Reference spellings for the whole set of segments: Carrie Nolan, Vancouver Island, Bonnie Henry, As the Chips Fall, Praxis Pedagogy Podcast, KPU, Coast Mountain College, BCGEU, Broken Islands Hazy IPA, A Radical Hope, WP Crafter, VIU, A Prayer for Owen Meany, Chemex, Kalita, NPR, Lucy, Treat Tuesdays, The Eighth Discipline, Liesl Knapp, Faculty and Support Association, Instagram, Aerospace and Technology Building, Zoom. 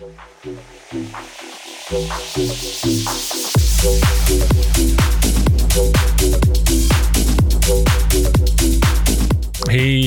Hey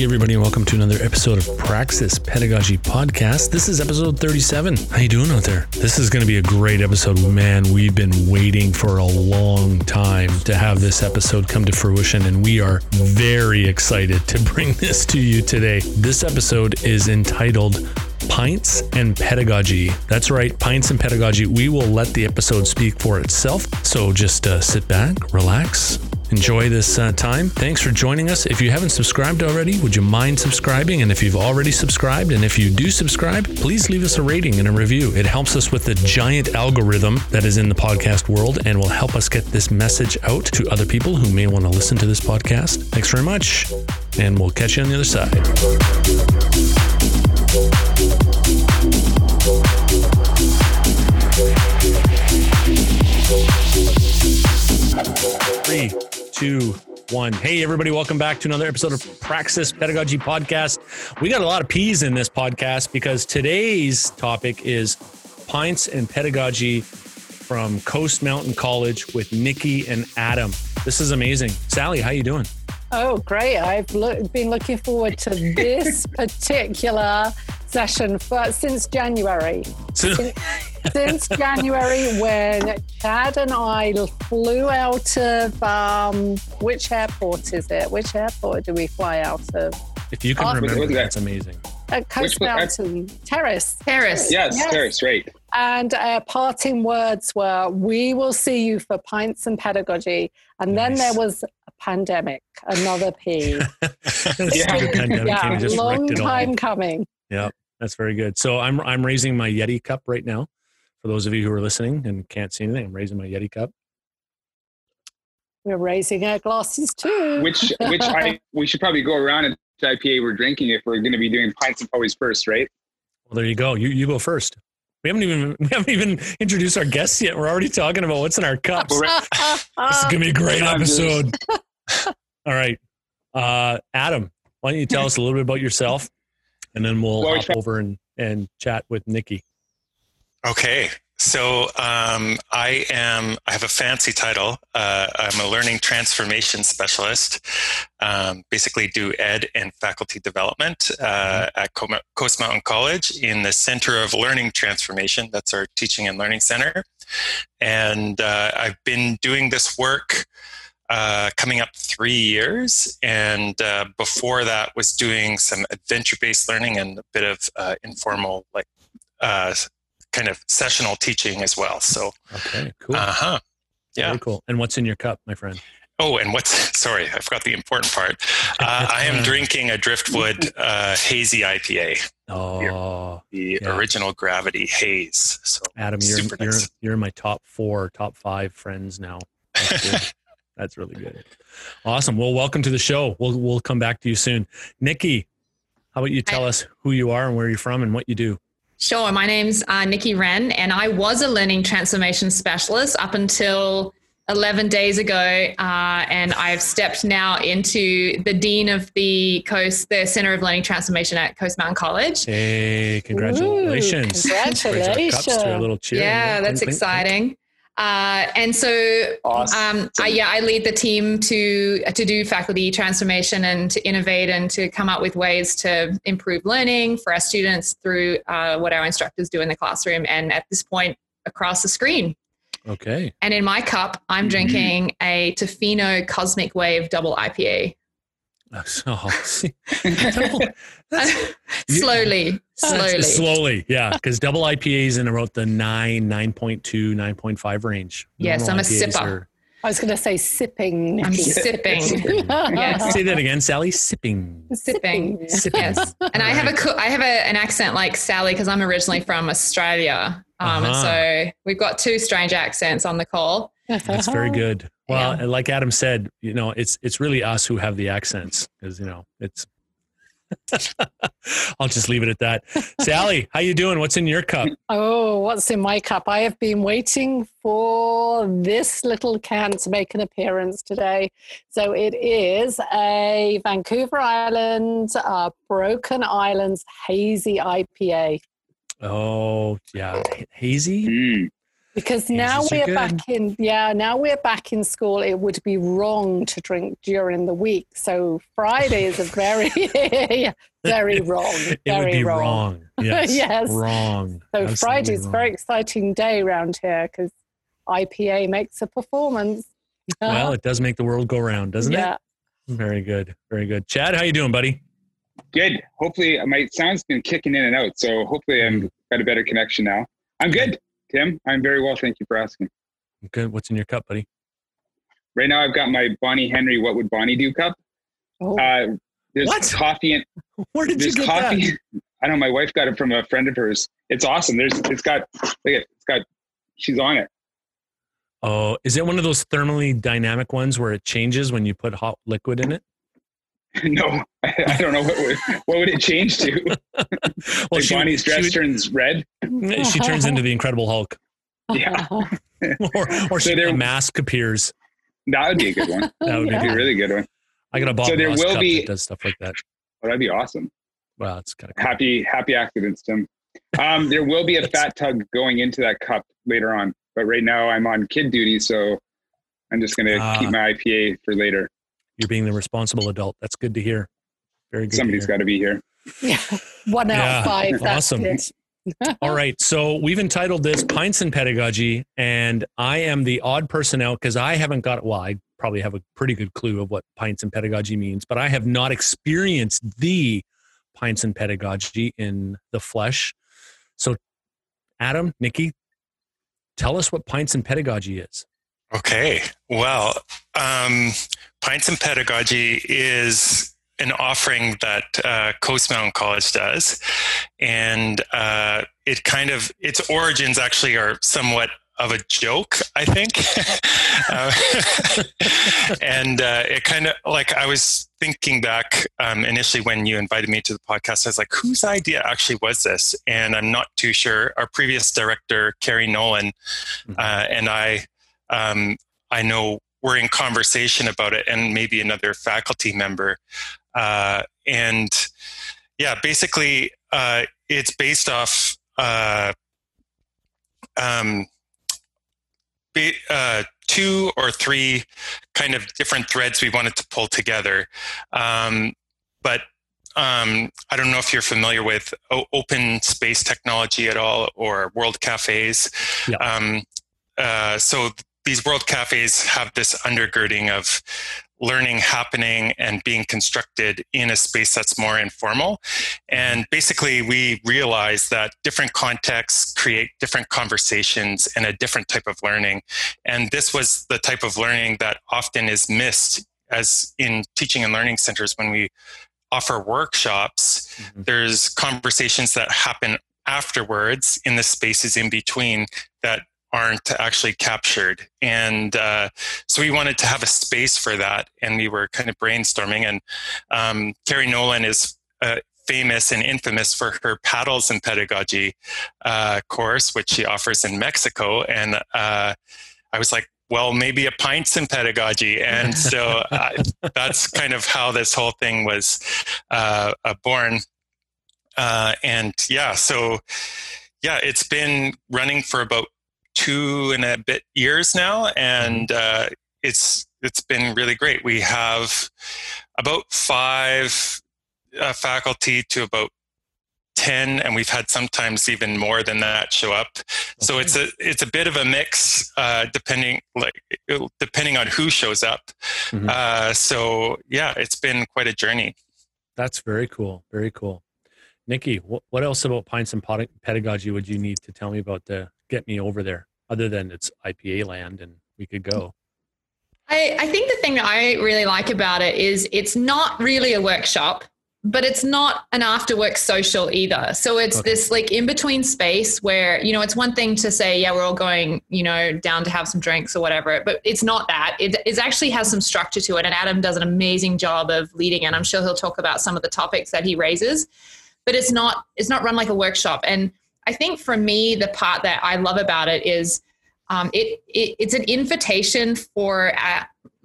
everybody, and welcome to another episode of Praxis Pedagogy Podcast. This is episode 37. How you doing out there? This is going to be a great episode. Man, we've been waiting for a long time to have this episode come to fruition, and we are very excited to bring this to you today. This episode is entitled Pints and Pedagogy. That's right, Pints and Pedagogy. We will let the episode speak for itself. So just sit back, relax, enjoy this time. Thanks for joining us. If you haven't subscribed already, would you mind subscribing? And if you've already subscribed, and if you do subscribe, please leave us a rating and a review. It helps us with the giant algorithm that is in the podcast world and will help us get this message out to other people who may want to listen to this podcast. Thanks very much, and we'll catch you on the other side. Three, two, one. Hey, everybody. Welcome back to another episode of Praxis Pedagogy Podcast. We got a lot of P's in this podcast because today's topic is Pints and Pedagogy from Coast Mountain College with Nikki and Adam. This is amazing. Sally, how you doing? Oh, great. I've been looking forward to this particular session since January. Since January, when Chad and I flew out of, which airport is it? Which airport do we fly out of? If you can remember, that's amazing. Coast Mountain. Terrace. Terrace. Yes, Terrace, right. And our parting words were, we will see you for Pints and Pedagogy. And nice. Then there was a pandemic, another P. Long time coming. Yeah, that's very good. So I'm raising my Yeti cup right now. For those of you who are listening and can't see anything, I'm raising my Yeti cup. We're raising our glasses too. We should probably go around and IPA we're drinking if we're going to be doing pints and always first, right? Well, there you go. You go first. We haven't even introduced our guests yet. We're already talking about what's in our cups. This is going to be a great episode. All right. Adam, why don't you tell us a little bit about yourself, and then we'll hop over and chat with Nikki. Okay. So I have a fancy title. I'm a learning transformation specialist, basically do ed and faculty development at Coast Mountain College in the Center of Learning Transformation. That's our teaching and learning center. And I've been doing this work coming up 3 years. And before that was doing some adventure-based learning and a bit of informal, like, kind of sessional teaching as well. So, okay, cool. Uh-huh. Yeah. Very cool. And what's in your cup, my friend? Oh, and sorry, I forgot the important part. I am drinking a Driftwood Hazy IPA. Oh, the original Gravity Haze. So Adam, you're my top 5 friends now. That's good. That's really good. Awesome. Well, welcome to the show. We'll come back to you soon. Nikki, how about you tell us who you are and where you're from and what you do? Sure. My name's Nikki Wren, and I was a learning transformation specialist up until 11 days ago, and I've stepped now into the dean of the Center of Learning Transformation at Coast Mountain College. Hey, congratulations. Ooh, congratulations. A little cheer. Yeah, that's exciting. And so, awesome. I lead the team to do faculty transformation and to innovate and to come up with ways to improve learning for our students through what our instructors do in the classroom and at this point across the screen. Okay. And in my cup, I'm drinking a Tofino Cosmic Wave Double IPA. Oh, slowly. Yeah. Because double IPAs in about the 9.2, 9.5 range. Yes. I'm a sipper. I was going to say sipping. I'm sipping. Yes. Say that again, Sally. Sipping. Yes. And I have an accent like Sally, cause I'm originally from Australia. And so we've got two strange accents on the call. That's very good. Well, yeah. Like Adam said, you know, it's really us who have the accents, because, you know, it's, I'll just leave it at that. Sally, how you doing? What's in your cup? Oh, what's in my cup? I have been waiting for this little can to make an appearance today. So it is a Vancouver Island, Broken Islands Hazy IPA. Oh, yeah. Hazy? Mm. Because now we're back in, now we're back in school. It would be wrong to drink during the week. So Fridays are very, very wrong. It would be wrong. Yes. Yes. Wrong. So absolutely Friday's wrong. Very exciting day around here because IPA makes a performance. Well, it does make the world go round, doesn't it? Very good. Very good. Chad, how you doing, buddy? Good. Hopefully my sound's been kicking in and out. So hopefully I've got a better connection now. I'm good. Tim, I'm very well. Thank you for asking. Good. What's in your cup, buddy? Right now, I've got my Bonnie Henry What Would Bonnie Do cup. Oh. There's what? Coffee in. Where did you get coffee? That? I don't know. My wife got it from a friend of hers. It's awesome. She's on it. Oh, is it one of those thermally dynamic ones where it changes when you put hot liquid in it? No, I don't know what would it change to. Well, like Bonnie's dress turns red. She turns into the Incredible Hulk. Yeah, or so a mask appears. That would be a good one. That would be a really good one. I got a Bob Ross cup that does stuff like that. Oh, that'd be awesome. Wow, it's kind of cool. Happy accidents, Tim. There will be a fat tug going into that cup later on, but right now I'm on kid duty, so I'm just going to keep my IPA for later. You're being the responsible adult. That's good to hear. Very good. Somebody's got to be here. Yeah. 1 out of 5. Awesome. All right. So we've entitled this Pints and Pedagogy, and I am the odd person out because I haven't got, I probably have a pretty good clue of what Pints and Pedagogy means, but I have not experienced the Pints and Pedagogy in the flesh. So Adam, Nikki, tell us what Pints and Pedagogy is. Okay. Well, Pints and Pedagogy is an offering that Coast Mountain College does. And its origins actually are somewhat of a joke, I think. And it kind of, I was thinking back initially when you invited me to the podcast, I was like, whose idea actually was this? And I'm not too sure. Our previous director, Carrie Nolan, and I know we're in conversation about it, and maybe another faculty member. Basically, it's based off two or three kind of different threads we wanted to pull together. I don't know if you're familiar with open space technology at all, or world cafes. Yeah. So these world cafes have this undergirding of learning happening and being constructed in a space that's more informal. And basically we realize that different contexts create different conversations and a different type of learning. And this was the type of learning that often is missed as in teaching and learning centers. When we offer workshops, there's conversations that happen afterwards in the spaces in between that aren't actually captured. And so we wanted to have a space for that. And we were kind of brainstorming. And Carrie Nolan is famous and infamous for her Paddles and Pedagogy course, which she offers in Mexico. And I was like, well, maybe a Pints and Pedagogy. And so that's kind of how this whole thing was born. It's been running for about 2.5 years now, and it's been really great. We have about 5 faculty to about 10, and we've had sometimes even more than that show up. Okay. So it's a bit of a mix, depending on who shows up. It's been quite a journey. That's very cool. Very cool. Nikki, what else about Pints and Pedagogy would you need to tell me about to get me over there, other than it's IPA land and we could go? I think the thing that I really like about it is it's not really a workshop, but it's not an after work social either. So it's this in-between space where, it's one thing to say, yeah, we're all going, down to have some drinks or whatever, but it's not that. It actually has some structure to it. And Adam does an amazing job of leading, and I'm sure he'll talk about some of the topics that he raises. But it's not run like a workshop. And I think for me, the part that I love about it is it's an invitation for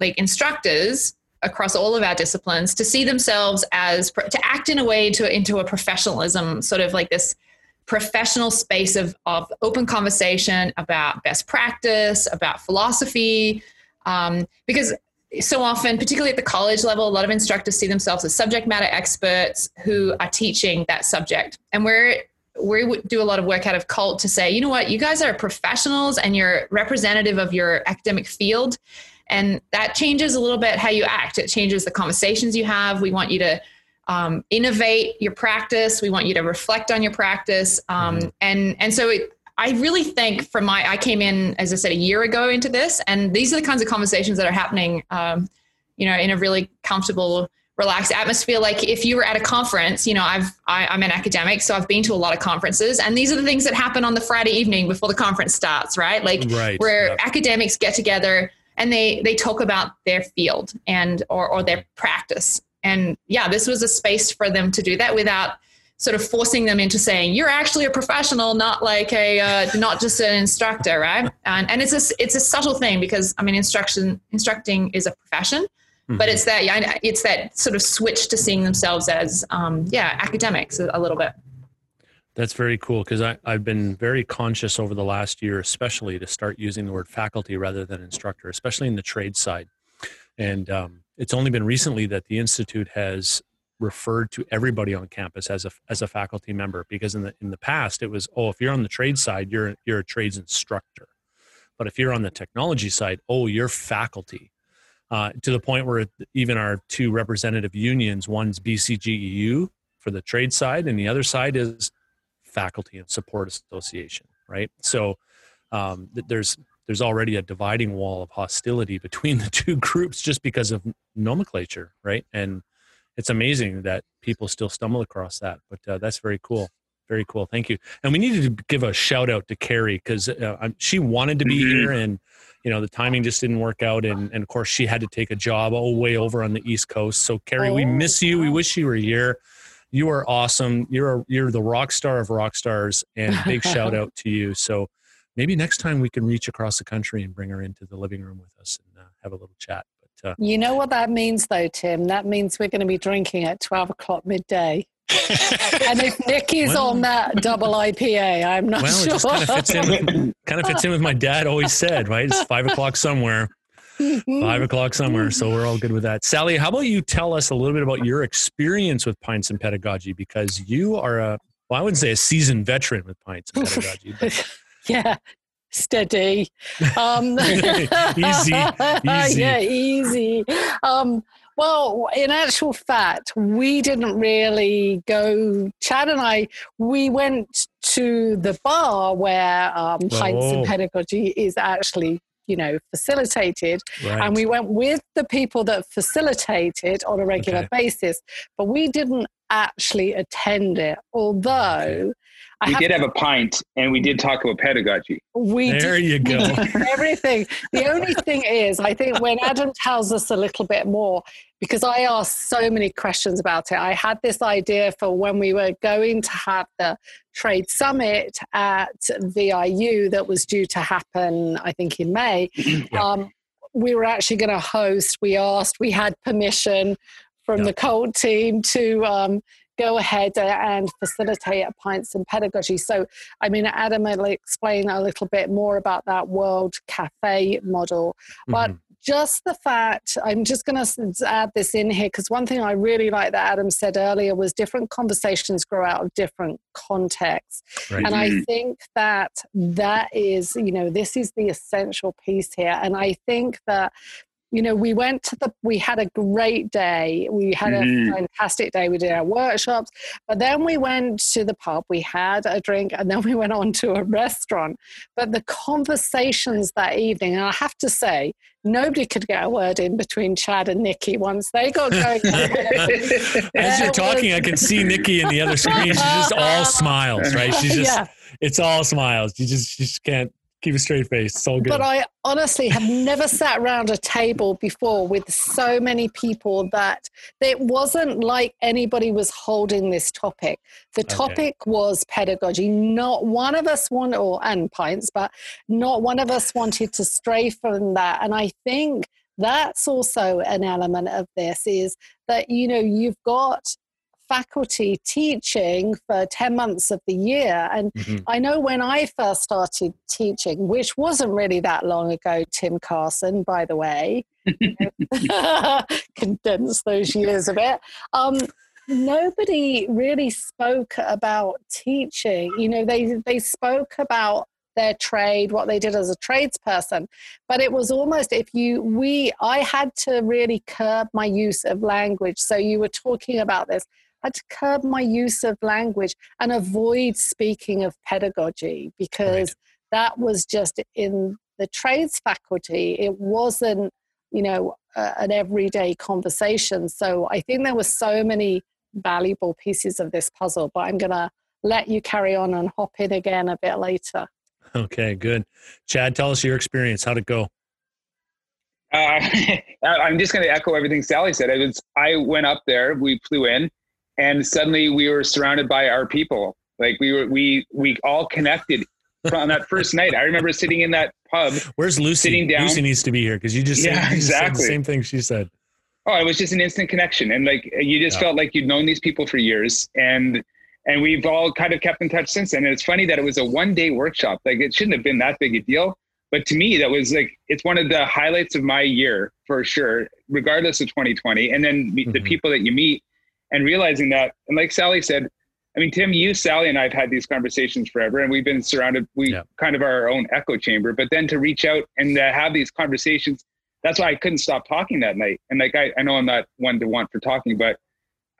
instructors across all of our disciplines to see themselves as, to act in a way into a professionalism, sort of like this professional space of open conversation about best practice, about philosophy, because so often, particularly at the college level, a lot of instructors see themselves as subject matter experts who are teaching that subject. And we do a lot of work out of COLT to say, you know what, you guys are professionals and you're representative of your academic field. And that changes a little bit how you act. It changes the conversations you have. We want you to innovate your practice. We want you to reflect on your practice. I really think I came in, as I said, a year ago into this, and these are the kinds of conversations that are happening, in a really comfortable, relaxed atmosphere. Like if you were at a conference, I'm an academic, so I've been to a lot of conferences, and these are the things that happen on the Friday evening before the conference starts, right? Where academics get together and they talk about their field and, or their practice. And yeah, this was a space for them to do that without sort of forcing them into saying, you're actually a professional, not like not just an instructor, right? And it's a subtle thing because, I mean, instructing is a profession, mm-hmm. but it's that sort of switch to seeing themselves as, academics a little bit. That's very cool because I've been very conscious over the last year, especially to start using the word faculty rather than instructor, especially in the trade side. And it's only been recently that the Institute has referred to everybody on campus as a faculty member, because in the past it was, if you're on the trade side, you're a trades instructor. But if you're on the technology side, you're faculty, to the point where even our two representative unions, one's BCGEU for the trade side and the other side is Faculty and Support Association, right? So there's already a dividing wall of hostility between the two groups just because of nomenclature, right? And it's amazing that people still stumble across that, but that's very cool. Very cool. Thank you. And we needed to give a shout out to Carrie because she wanted to be here and, the timing just didn't work out. And of course she had to take a job way over on the East Coast. So Carrie, we miss you. We wish you were here. You are awesome. You're the rock star of rock stars, and big shout out to you. So maybe next time we can reach across the country and bring her into the living room with us and have a little chat. You know what that means though, Tim? That means we're going to be drinking at 12 o'clock midday. And if Nikki's on that double IPA, I'm not sure. It just kind of fits in with my dad always said, right? It's 5 o'clock somewhere. 5 o'clock somewhere. So we're all good with that. Sally, how about you tell us a little bit about your experience with Pints and Pedagogy? Because you are I wouldn't say a seasoned veteran with Pints and Pedagogy. But yeah. Steady. Easy. Yeah, easy. Well, in actual fact, we didn't really go, Chad and I, we went to the bar where Pints and Pedagogy is actually, facilitated. Right. And we went with the people that facilitate it on a regular basis, but we didn't actually attend it. Although we did have a pint and we did talk about pedagogy. Everything. The only thing is, I think when Adam tells us a little bit more, because I asked so many questions about it, I had this idea for when we were going to have the trade summit at VIU that was due to happen, I think in May, we were actually going to host, we had permission from the COLT team to, go ahead and facilitate at Pints and Pedagogy. So, Adam will explain a little bit more about that World Cafe model. But just the fact, I'm just going to add this in here, because one thing I really like that Adam said earlier was different conversations grow out of different contexts. Right. And I think that is, this is the essential piece here. And I think that we had a great day. We had a fantastic day. We did our workshops, but then we went to the pub, we had a drink, and then we went on to a restaurant. But the conversations that evening, and I have to say, nobody could get a word in between Chad and Nikki once they got going. As you're talking, I can see Nikki in the other screen. She's just all smiles, right? She's just, it's all smiles. She just can't keep a straight face. It's all good. But I honestly have never sat around a table before with so many people that it wasn't like anybody was holding this topic. The topic was pedagogy. Not one of us not one of us wanted to stray from that. And I think that's also an element of this is that, you've got faculty teaching for 10 months of the year. And I know when I first started teaching, which wasn't really that long ago, Tim Carson, by the way, condense those years a bit. Nobody really spoke about teaching. You know, they spoke about their trade, what they did as a tradesperson, but it was almost I had to really curb my use of language. So you were talking about this. I had to curb my use of language and avoid speaking of pedagogy, because that was just in the trades faculty. It wasn't, you know, an everyday conversation. So I think there were so many valuable pieces of this puzzle, but I'm going to let you carry on and hop in again a bit later. Okay, good. Chad, tell us your experience. How'd it go? I'm just going to echo everything Sally said. I went up there, we flew in, and suddenly we were surrounded by our people. Like we all connected on that first night. I remember sitting in that pub. Where's Lucy? Sitting down. Lucy needs to be here because you just said, you said the same thing she said. Oh, it was just an instant connection. And like, you just felt like you'd known these people for years. And we've all kind of kept in touch since then. And it's funny that it was a one-day workshop. Like, it shouldn't have been that big a deal. But to me, that was like, it's one of the highlights of my year, for sure, regardless of 2020. And then the people that you meet and realizing that, and like Sally said, I mean, Tim, you, Sally, and I have had these conversations forever, and we've been surrounded, kind of our own echo chamber. But then to reach out and to have these conversations, that's why I couldn't stop talking that night. And like, I know I'm not one to want for talking, but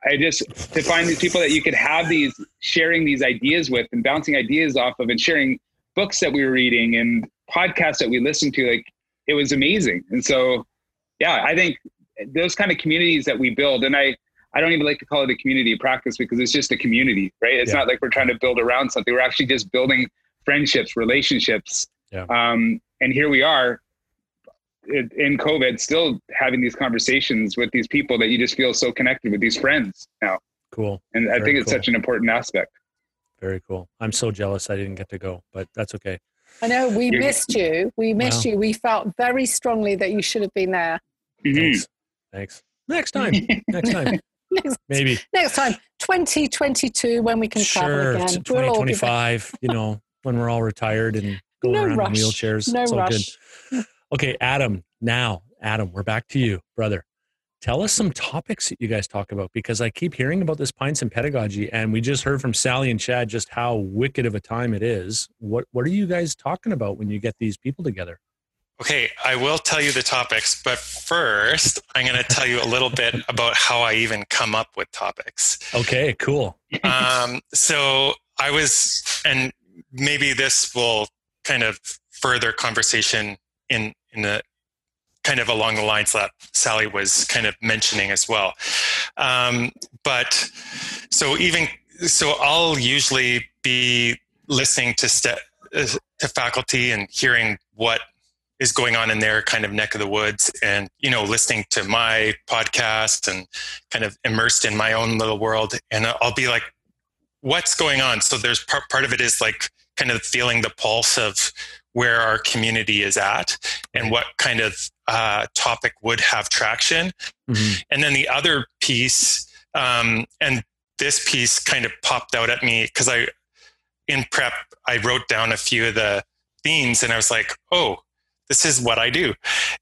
I just, to find these people that you could have these, sharing these ideas with and bouncing ideas off of and sharing books that we were reading and podcasts that we listened to, like, it was amazing. And so, yeah, I think those kind of communities that we build, and I don't even like to call it a community of practice because it's just a community, right? It's not like we're trying to build around something. We're actually just building friendships, relationships. Yeah. And here we are in COVID, still having these conversations with these people that you just feel so connected with, these friends now. Cool. And I think it's such an important aspect. Very cool. I'm so jealous I didn't get to go, but that's okay. I know missed you. We missed you. We felt very strongly that you should have been there. Thanks. Next time. Maybe next time, 2022, when we can travel again. 2025, you know, when we're all retired and going around in wheelchairs. No, it's all rush. Good. Okay, Adam, we're back to you, brother. Tell us some topics that you guys talk about, because I keep hearing about this Pints and Pedagogy, and we just heard from Sally and Chad just how wicked of a time it is. What are you guys talking about when you get these people together? Okay, I will tell you the topics, but first I'm going to tell you a little bit about how I even come up with topics. Okay, cool. So I was, and maybe this will kind of further conversation in the kind of along the lines that Sally was kind of mentioning as well. So I'll usually be listening to faculty and hearing what is going on in their kind of neck of the woods, and, you know, listening to my podcast and kind of immersed in my own little world. And I'll be like, what's going on? So there's part of it is like kind of feeling the pulse of where our community is at and what kind of topic would have traction. Mm-hmm. And then the other piece, and this piece kind of popped out at me because in prep, I wrote down a few of the themes and I was like, oh, this is what I do.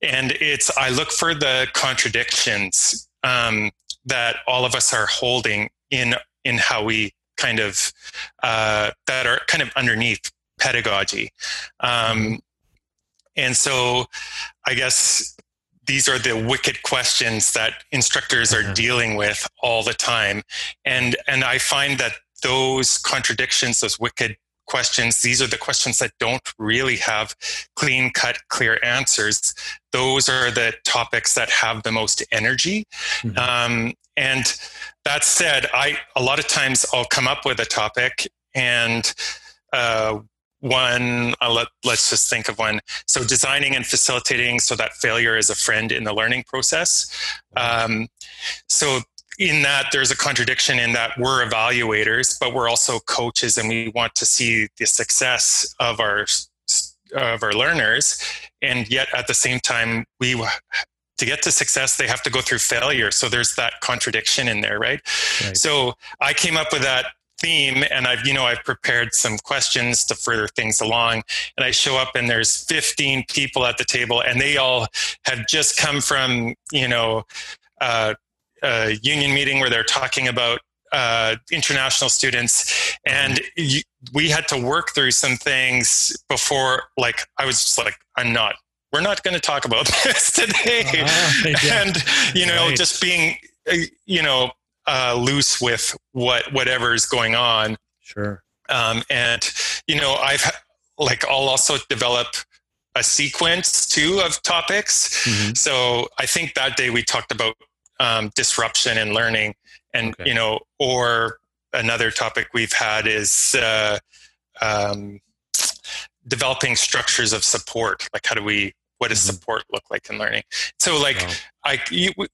And I look for the contradictions that all of us are holding in how we kind of, that are kind of underneath pedagogy. And so I guess these are the wicked questions that instructors are dealing with all the time. And I find that those contradictions, those wicked questions, these are the questions that don't really have clean cut, clear answers. Those are the topics that have the most energy. Mm-hmm. And that said, a lot of times I'll come up with a topic and let's just think of one. So designing and facilitating so that failure is a friend in the learning process. So in that, there's a contradiction in that we're evaluators, but we're also coaches, and we want to see the success of our learners. And yet, at the same time, we to get to success, they have to go through failure. So there's that contradiction in there, right? So I came up with that theme, and I've prepared some questions to further things along, and I show up and there's 15 people at the table, and they all have just come from, a union meeting where they're talking about international students, and we had to work through some things before, like, I was just like, we're not going to talk about this today. Just being, loose with whatever is going on. Sure. I'll also develop a sequence too of topics. Mm-hmm. So I think that day we talked about disruption in learning, and or another topic we've had is developing structures of support. Like, what does support look like in learning? So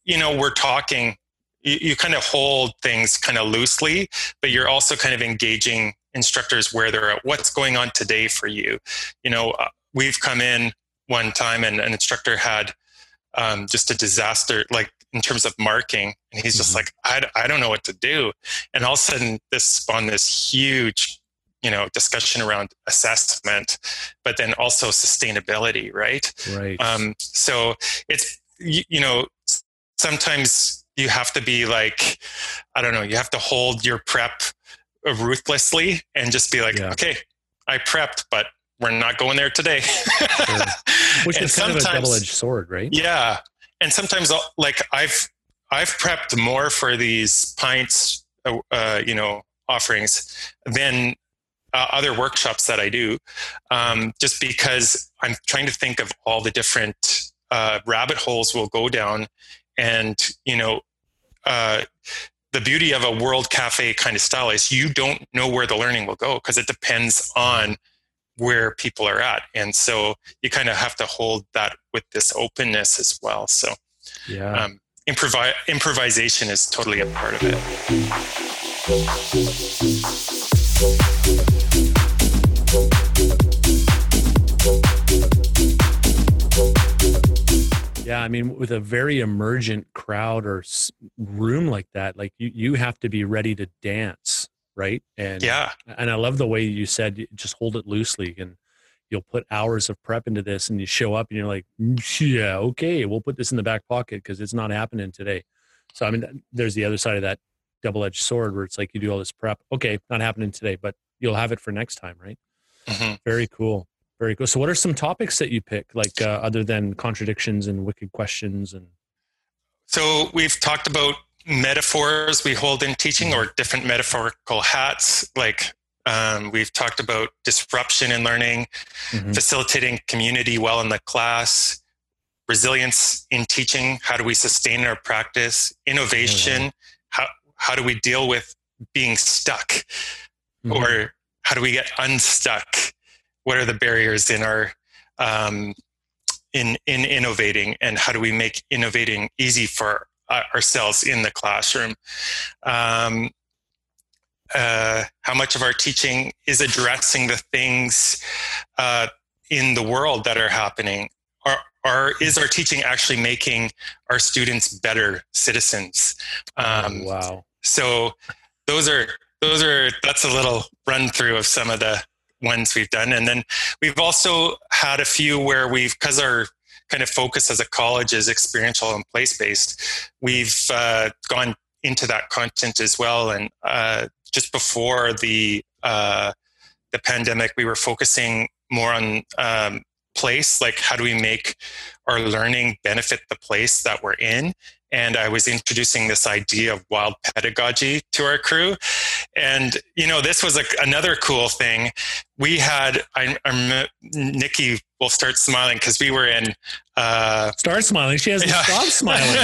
we're talking. You kind of hold things kind of loosely, but you're also kind of engaging instructors where they're at. What's going on today for you? We've come in one time and an instructor had just a disaster, like in terms of marking. And he's just like, I don't know what to do. And all of a sudden this spawned this huge, discussion around assessment, but then also sustainability, right? Right. So it's, sometimes you have to be like, you have to hold your prep ruthlessly and just be like, okay, I prepped, but we're not going there today. Sure. Which is kind of a double-edged sword, right? Yeah. And sometimes I've prepped more for these pints, offerings than other workshops that I do, just because I'm trying to think of all the different rabbit holes we'll go down. And, the beauty of a world cafe kind of style is you don't know where the learning will go, because it depends on where people are at. And so you kind of have to hold that with this openness as well. So improvisation is totally a part of it. Yeah, I mean, with a very emergent crowd or room like that, like you have to be ready to dance, right? And and I love the way you said, just hold it loosely, and you'll put hours of prep into this, and you show up and you're like, we'll put this in the back pocket because it's not happening today. So, I mean, there's the other side of that double-edged sword where it's like you do all this prep. Okay, not happening today, but you'll have it for next time, right? Mm-hmm. Very cool. Very cool. So what are some topics that you pick, like other than contradictions and wicked questions? And so we've talked about metaphors we hold in teaching, or different metaphorical hats. Like we've talked about disruption in learning, facilitating community well in the class, resilience in teaching. How do we sustain our practice? Innovation. How do we deal with being stuck, or how do we get unstuck? What are the barriers in our in innovating, and how do we make innovating easy for ourselves in the classroom? How much of our teaching is addressing the things in the world that are happening? Is our teaching actually making our students better citizens? So that's a little run through of some of the ones we've done. And then we've also had a few where because our kind of focus as a college is experiential and place-based, we've gone into that content as well. And just before the pandemic, we were focusing more on place, like how do we make our learning benefit the place that we're in? And I was introducing this idea of wild pedagogy to our crew. And, this was another cool thing. We had, Nikki will start smiling because we were in... start smiling. She hasn't stopped smiling.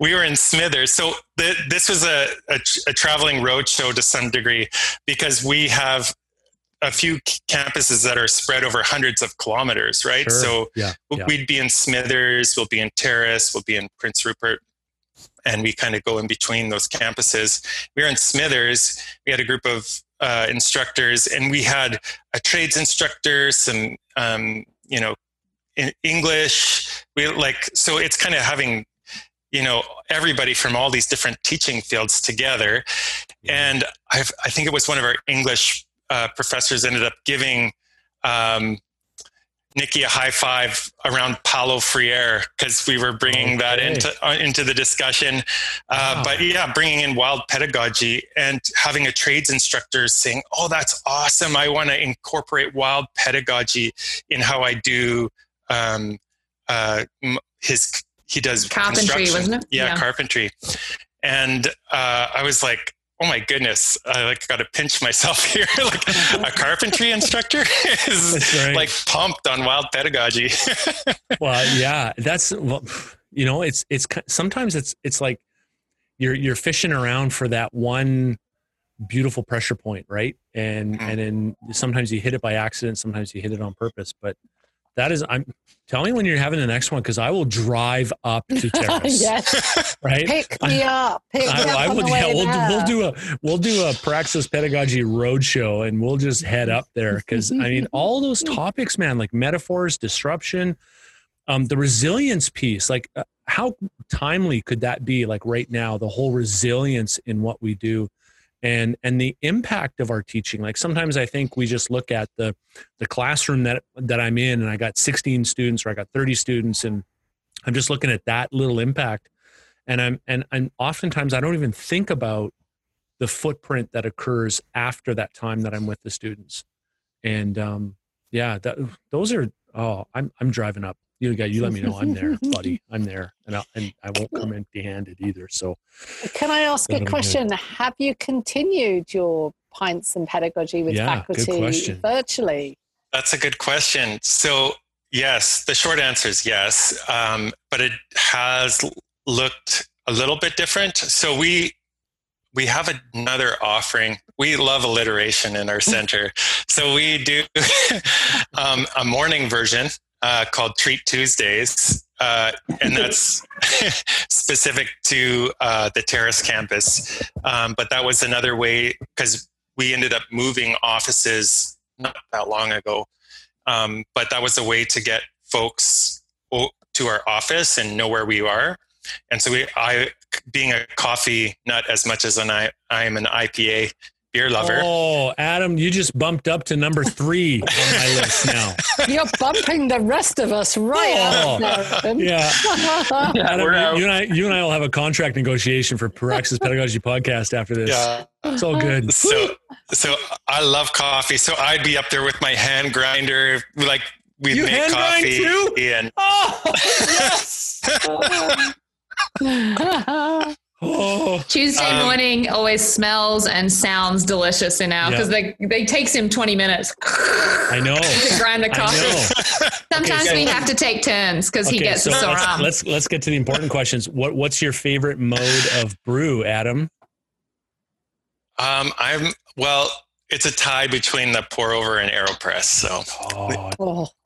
We were in Smithers. So this was a traveling roadshow to some degree, because we have a few campuses that are spread over hundreds of kilometers, right? Sure. So we'd be in Smithers, we'll be in Terrace, we'll be in Prince Rupert, and we kind of go in between those campuses. We were in Smithers, we had a group of instructors, and we had a trades instructor, some English. We like, so it's kind of having, you know, everybody from all these different teaching fields together. Yeah. And I think it was one of our English professors ended up giving Nikki a high five around Paulo Freire because we were bringing that into the discussion. But yeah, bringing in wild pedagogy and having a trades instructor saying, "Oh, that's awesome. I want to incorporate wild pedagogy in how I do he does carpentry, wasn't it? Yeah, carpentry." And I was like, oh my goodness, I like got to pinch myself here. Like a carpentry instructor is right. Like pumped on wild pedagogy. Well, yeah, that's, well, you know, it's sometimes it's like you're fishing around for that one beautiful pressure point. Right. And, and then sometimes you hit it by accident. Sometimes you hit it on purpose, but that is, I'm telling you when you're having the next one, because I will drive up to Terrace. Yes. Right? Pick me up. Pick me up. We'll do a Praxis Pedagogy Roadshow and we'll just head up there. Because I mean, all those topics, man, like metaphors, disruption, the resilience piece, like how timely could that be? Like right now, the whole resilience in what we do. And the impact of our teaching, like sometimes I think we just look at the classroom that I'm in and I got 16 students or I got 30 students and I'm just looking at that little impact. And oftentimes I don't even think about the footprint that occurs after that time that I'm with the students. And I'm driving up. You let me know I'm there, buddy. I'm there, and I won't come empty-handed either. So, can I ask a question? Have you continued your Pints and Pedagogy with faculty virtually? That's a good question. So, yes, the short answer is yes, but it has looked a little bit different. So we have another offering. We love alliteration in our center, so we do a morning version. Called Treat Tuesdays, and that's specific to the Terrace campus. But that was another way, because we ended up moving offices not that long ago. But that was a way to get folks to our office and know where we are. And so I, being a coffee nut as much as I'm an IPA beer lover. Oh, Adam, you just bumped up to number 3 on my list now. You're bumping the rest of us right up. Yeah. Adam, you and I will have a contract negotiation for Praxis Pedagogy Podcast after this. Yeah. It's all good. So I love coffee. So I'd be up there with my hand grinder, like we make coffee. You hand grind too? And oh, yes. Tuesday morning always smells and sounds delicious enough because they takes him 20 minutes. I know. To grind the coffee. Sometimes we have to take turns because he gets so wrong. Let's get to the important questions. What's your favorite mode of brew, Adam? It's a tie between the pour over and AeroPress. So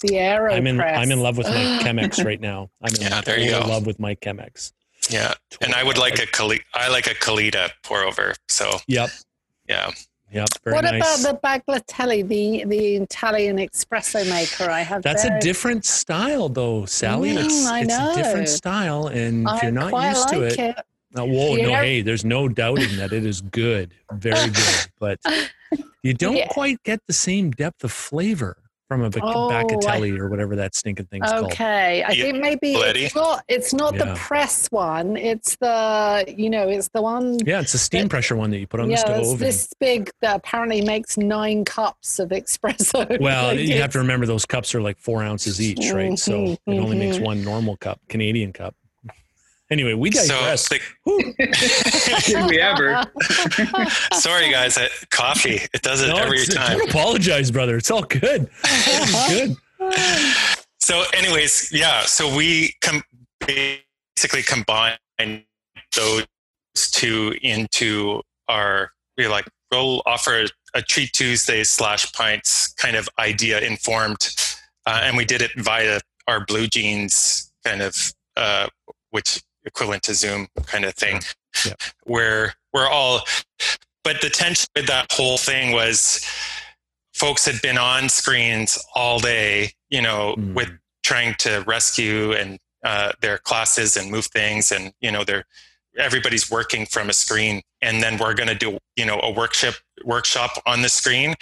the AeroPress. I'm in love with my Chemex right now. I'm in love with my Chemex. Yeah, and I would like a Kalita pour over. So yep. What about the Baglitelli, the Italian espresso maker? That's a different style, though, Sally. It's a different style, and if you're not used to it. Hey, there's no doubting that it is good, very good, but you don't quite get the same depth of flavor from a Baccatelli or whatever that stinking thing's called. Okay, I think maybe it's not the press one. It's the one. Yeah, it's the steam pressure one that you put on the stove. It's this big that apparently makes 9 cups of espresso. Well, you have to remember those cups are like 4 ounces each, right? Mm-hmm, so it only makes one normal cup, Canadian cup. Anyway, we digress. So, did we ever? Sorry, guys. Coffee. It does it every time. Don't apologize, brother. It's all good. It's good. So, anyways, yeah. So we basically combine those two into our. We're like, we'll offer a Treat Tuesdays /Pints kind of idea informed, and we did it via our Blue Jeans kind of, which. Equivalent to Zoom kind of thing, where we're all, but the tension with that whole thing was folks had been on screens all day, with trying to rescue and their classes and move things, and everybody's working from a screen, and then we're going to do a workshop on the screen,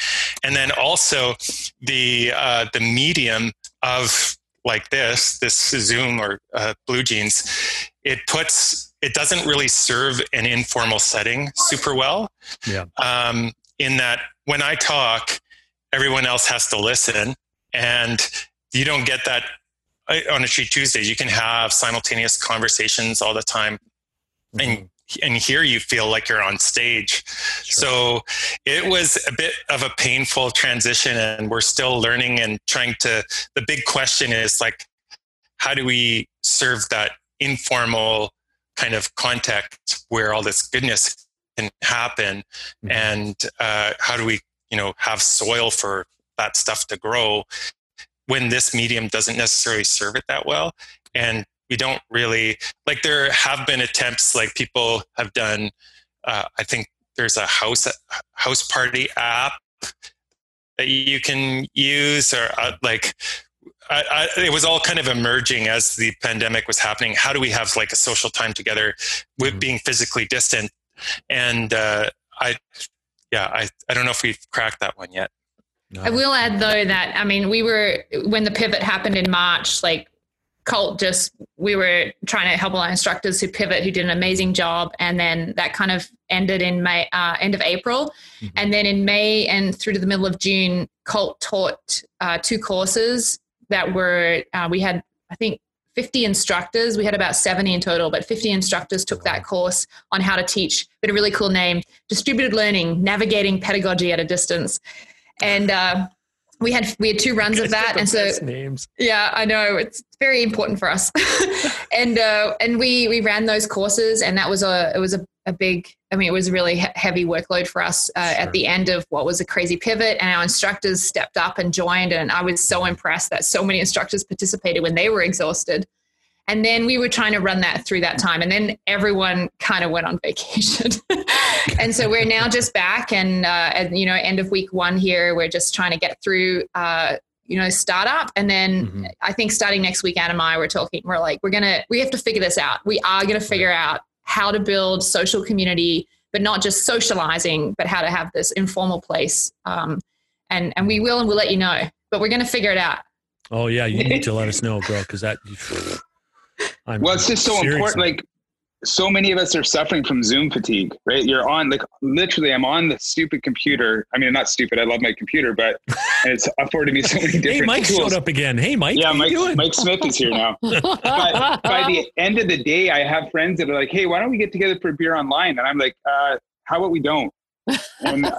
and then also the medium of like this Zoom or Blue Jeans, it doesn't really serve an informal setting super well. Yeah. In that when I talk, everyone else has to listen, and you don't get that on a Treat Tuesdays. You can have simultaneous conversations all the time, and here you feel like you're on stage. Sure. So it was a bit of a painful transition, and we're still learning and trying to, the big question is like, how do we serve that informal kind of context where all this goodness can happen? Mm-hmm. And how do we, have soil for that stuff to grow when this medium doesn't necessarily serve it that well? And we don't really, like, there have been attempts, like people have done, I think there's a house party app that you can use, or it was all kind of emerging as the pandemic was happening. How do we have like a social time together with being physically distant? And I don't know if we've cracked that one yet. No. I will add though that, when the pivot happened in March, like Colt we were trying to help all our instructors who pivot, who did an amazing job. And then that kind of ended in May, end of April. Mm-hmm. And then in May and through to the middle of June, Colt taught two courses that were, we had, I think, 50 instructors. We had about 70 in total, but 50 instructors took that course on how to teach, but a really cool name, Distributed Learning, Navigating Pedagogy at a Distance. And we had two runs of that. And so, names. Yeah, I know it's very important for us. And we ran those courses, and that was a big, it was a really heavy workload for us at the end of what was a crazy pivot, and our instructors stepped up and joined. And I was so impressed that so many instructors participated when they were exhausted. And then we were trying to run that through that time. And then everyone kind of went on vacation. And so we're now just back, and end of week one here, we're just trying to get through, startup. And then I think starting next week, Adam and I were talking, we have to figure this out. We are going to figure out how to build social community, but not just socializing, but how to have this informal place. And we will, and we'll let you know, but we're going to figure it out. Oh yeah. You need to let us know, bro. Cause that, it's just so important. Like so many of us are suffering from Zoom fatigue, right? You're on, like, literally I'm on the stupid computer. Not stupid. I love my computer, but and it's afforded me so many different Hey, Mike tools. Showed up again. Hey, Mike. Yeah, Mike Smith is here now. But by the end of the day, I have friends that are like, hey, why don't we get together for a beer online? And I'm like, how about we don't? And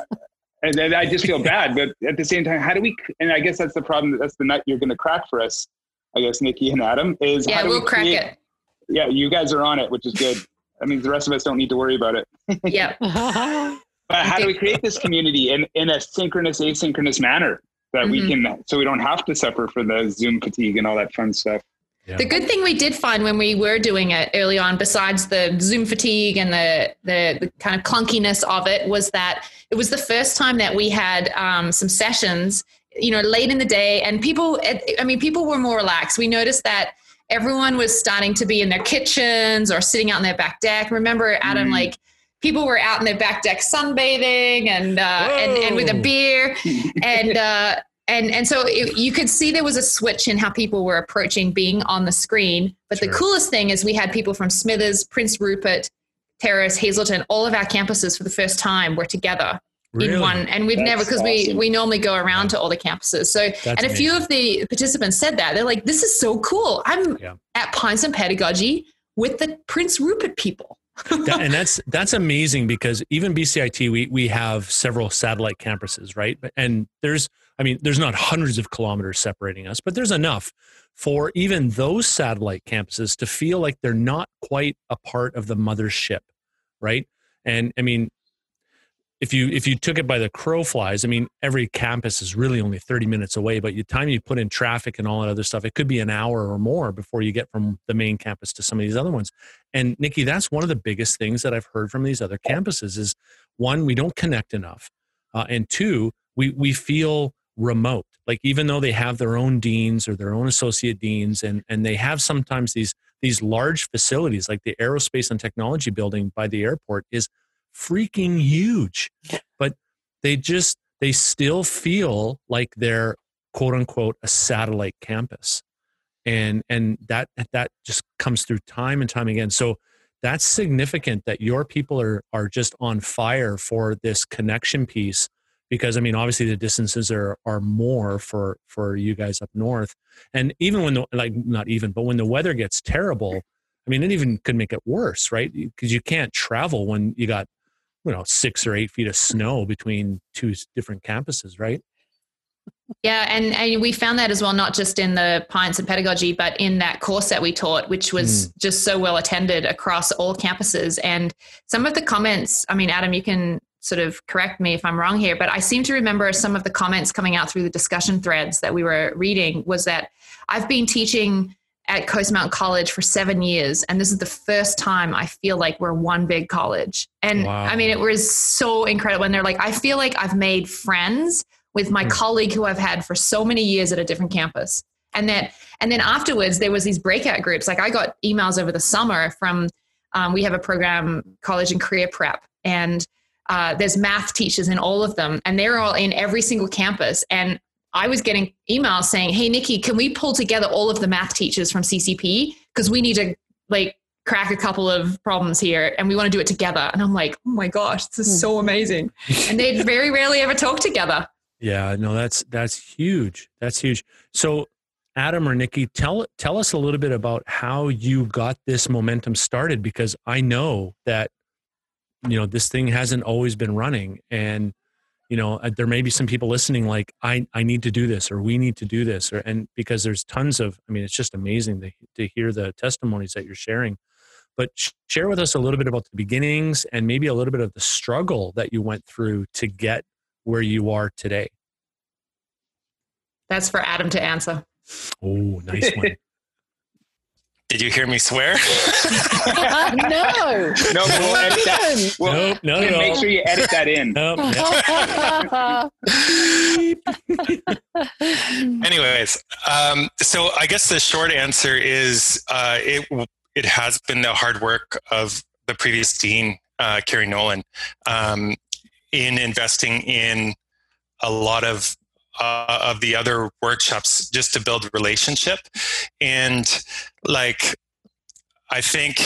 then I just feel bad. But at the same time, how do we, and I guess that's the problem. That's the nut you're going to crack for us, I guess, Nikki and Adam, is how do we crack it. Yeah, you guys are on it, which is good. That means the rest of us don't need to worry about it. Yeah. But how do we create this community in a synchronous, asynchronous manner that we can, so we don't have to suffer for the Zoom fatigue and all that fun stuff? Yeah. The good thing we did find when we were doing it early on, besides the Zoom fatigue and the kind of clunkiness of it, was that it was the first time that we had some sessions, late in the day, and people were more relaxed. We noticed that everyone was starting to be in their kitchens or sitting out on their back deck. Remember, Adam, like people were out in their back deck sunbathing and with a beer and so you could see there was a switch in how people were approaching being on the screen. But the coolest thing is we had people from Smithers, Prince Rupert, Terrace, Hazelton, all of our campuses for the first time were together. Really? In one, and we've never, because we normally go around to all the campuses. So, a few of the participants said that they're like, "This is so cool! I'm at Pines and Pedagogy with the Prince Rupert people." And that's amazing, because even BCIT, we have several satellite campuses, right? And there's not hundreds of kilometers separating us, but there's enough for even those satellite campuses to feel like they're not quite a part of the mothership, right? And if you took it by the crow flies, every campus is really only 30 minutes away, but the time you put in traffic and all that other stuff, it could be an hour or more before you get from the main campus to some of these other ones. And Nikki, that's one of the biggest things that I've heard from these other campuses is, one, we don't connect enough. And two, we feel remote. Like, even though they have their own deans or their own associate deans, and they have sometimes these large facilities, like the Aerospace and Technology building by the airport is freaking huge, but they still feel like they're quote unquote a satellite campus. And that just comes through time and time again. So that's significant that your people are just on fire for this connection piece, because I mean, obviously the distances are more for you guys up north. And even when when the weather gets terrible, I mean, it even could make it worse, right? Because you can't travel when you got, 6 or 8 feet of snow between two different campuses, right? Yeah. And we found that as well, not just in the Pints and Pedagogy, but in that course that we taught, which was just so well attended across all campuses. And some of the comments, I mean, Adam, you can sort of correct me if I'm wrong here, but I seem to remember some of the comments coming out through the discussion threads that we were reading was that I've been teaching at Coast Mountain College for 7 years, and this is the first time I feel like we're one big college. And wow. I mean, it was so incredible. And they're like, I feel like I've made friends with my colleague who I've had for so many years at a different campus. And then afterwards there was these breakout groups. Like, I got emails over the summer from, we have a program, College and Career Prep, and there's math teachers in all of them, and they're all in every single campus. And I was getting emails saying, hey, Nikki, can we pull together all of the math teachers from CCP? Because we need to crack a couple of problems here, and we want to do it together. And I'm like, oh my gosh, this is so amazing. And they very rarely ever talk together. Yeah, no, that's huge. That's huge. So Adam or Nikki, tell us a little bit about how you got this momentum started, because I know that, this thing hasn't always been running, and, there may be some people listening like, I need to do this, or we need to do this, and because there's tons of, it's just amazing to hear the testimonies that you're sharing, but share with us a little bit about the beginnings and maybe a little bit of the struggle that you went through to get where you are today. That's for Adam to answer. Oh, nice one. Did you hear me swear? No. No, we'll edit that. No. Make sure you edit that in. Nope. Anyways, so I guess the short answer is it has been the hard work of the previous dean, Carrie Nolan, in investing in a lot of the other workshops just to build relationship. And I think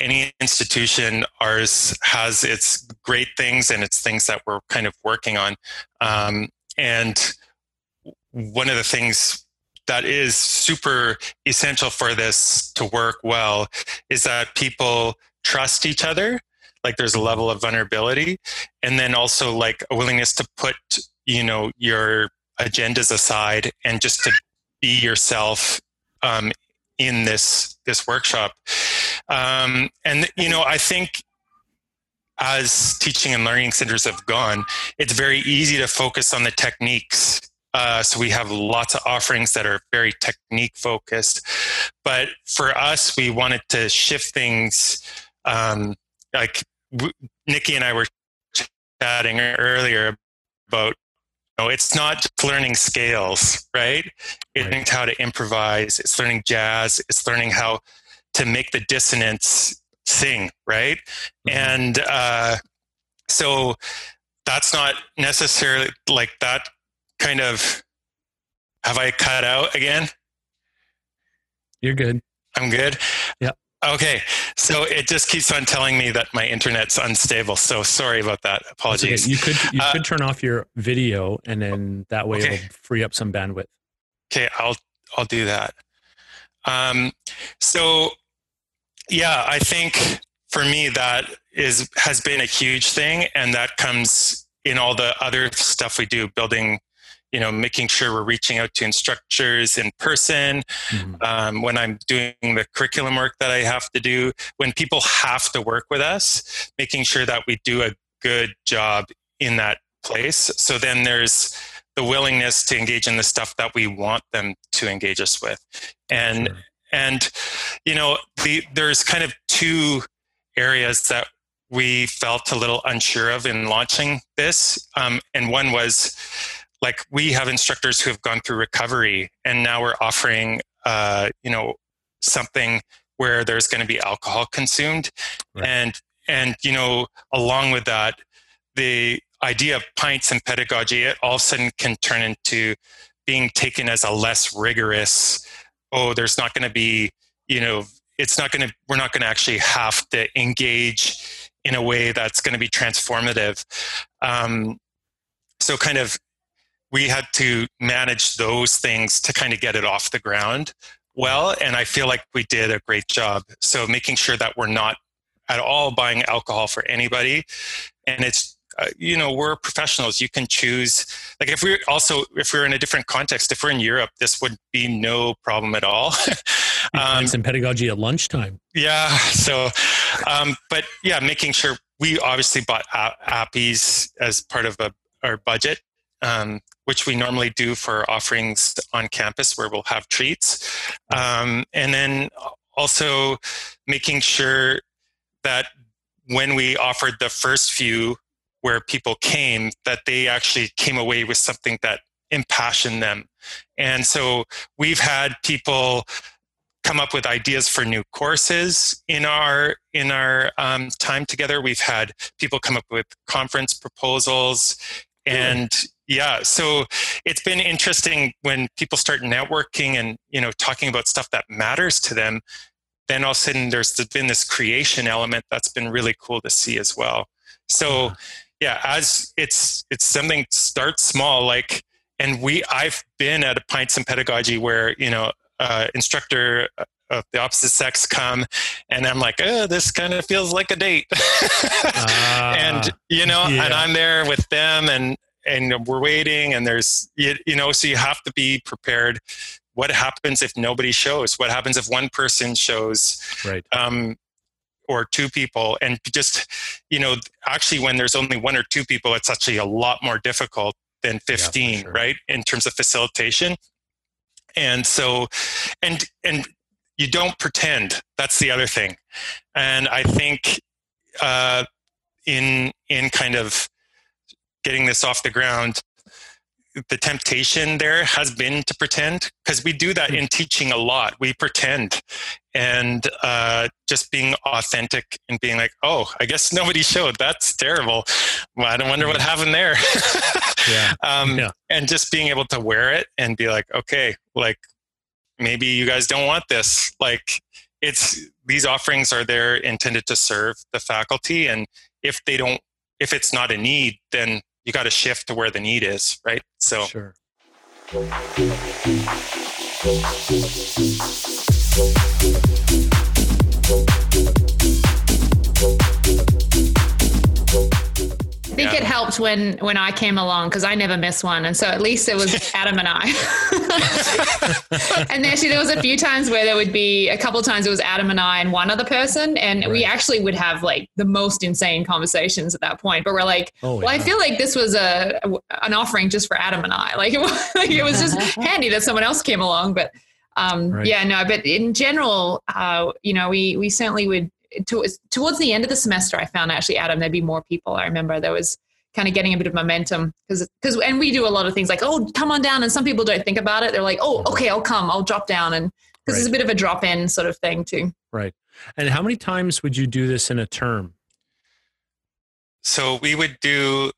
any institution, ours has its great things and its things that we're kind of working on. And one of the things that is super essential for this to work well is that people trust each other. There's a level of vulnerability, and then also a willingness to put, your agendas aside and just to be yourself, in this workshop. I think as teaching and learning centers have gone, it's very easy to focus on the techniques. So we have lots of offerings that are very technique focused, but for us, we wanted to shift things, Nikki and I were chatting earlier about, it's not just learning scales, right? It's learning how to improvise. It's learning jazz. It's learning how to make the dissonance sing, right? Mm-hmm. And so that's not necessarily that kind of. Have I cut out again? You're good. I'm good. Yeah. Okay, so it just keeps on telling me that my internet's unstable. So sorry about that. Apologies. Okay. You could turn off your video, and then that way it'll free up some bandwidth. Okay, I'll do that. So yeah, I think for me that has been a huge thing, and that comes in all the other stuff we do, building. Making sure we're reaching out to instructors in person, when I'm doing the curriculum work that I have to do, when people have to work with us, making sure that we do a good job in that place. So then there's the willingness to engage in the stuff that we want them to engage us with. And, there's kind of two areas that we felt a little unsure of in launching this. And one was, Like, we have instructors who have gone through recovery, and now we're offering, something where there's going to be alcohol consumed. Right. And, you know, along with that, the idea of pints and pedagogy, it all of a sudden can turn into being taken as a less rigorous, there's not going to be, we're not going to actually have to engage in a way that's going to be transformative. So kind of, we had to manage those things to kind of get it off the ground well. And I feel like we did a great job. So making sure that we're not at all buying alcohol for anybody. And it's, we're professionals. You can choose, like if we're in a different context, if we're in Europe, this would be no problem at all. Some pedagogy at lunchtime. Yeah. So, but yeah, making sure we obviously bought appies as part of our budget, which we normally do for offerings on campus where we'll have treats. And then also making sure that when we offered the first few where people came, that they actually came away with something that impassioned them. And so we've had people come up with ideas for new courses in our time together. We've had people come up with conference proposals. And yeah, so it's been interesting when people start networking and, talking about stuff that matters to them, then all of a sudden there's been this creation element that's been really cool to see as well. So yeah, as it's something, start small, like, and I've been at a Pints and Pedagogy where, instructor of the opposite sex come and I'm like, this kind of feels like a date. And I'm there with them and we're waiting and there's, so you have to be prepared. What happens if nobody shows? What happens if one person shows? Right. Or two people, and just, actually when there's only one or two people, it's actually a lot more difficult than 15, yeah, for sure. Right? In terms of facilitation. And so, and you don't pretend. That's the other thing. And I think, in kind of getting this off the ground, the temptation there has been to pretend, because we do that in teaching a lot. We pretend, and just being authentic and being like, I guess nobody showed. That's terrible. Well, I don't wonder what happened there. And just being able to wear it and be like, okay, like maybe you guys don't want this. Like these offerings are there intended to serve the faculty. And if it's not a need, then you got to shift to where the need is, right? So. Sure. I think it helped when I came along, because I never miss one. And so at least it was Adam and I. And actually there was a few times where there would be a couple of times it was Adam and I and one other person. And right. We actually would have like the most insane conversations at that point. But we're like, I feel like this was an offering just for Adam and I. Like it was just handy that someone else came along. But but in general, we certainly would. Towards the end of the semester, I found actually, Adam, there'd be more people. I remember there was kind of getting a bit of momentum because we do a lot of things like, come on down. And some people don't think about it. They're like, okay, I'll come, I'll drop down. And because it's a bit of a drop in sort of thing too. Right. And how many times would you do this in a term? So we would do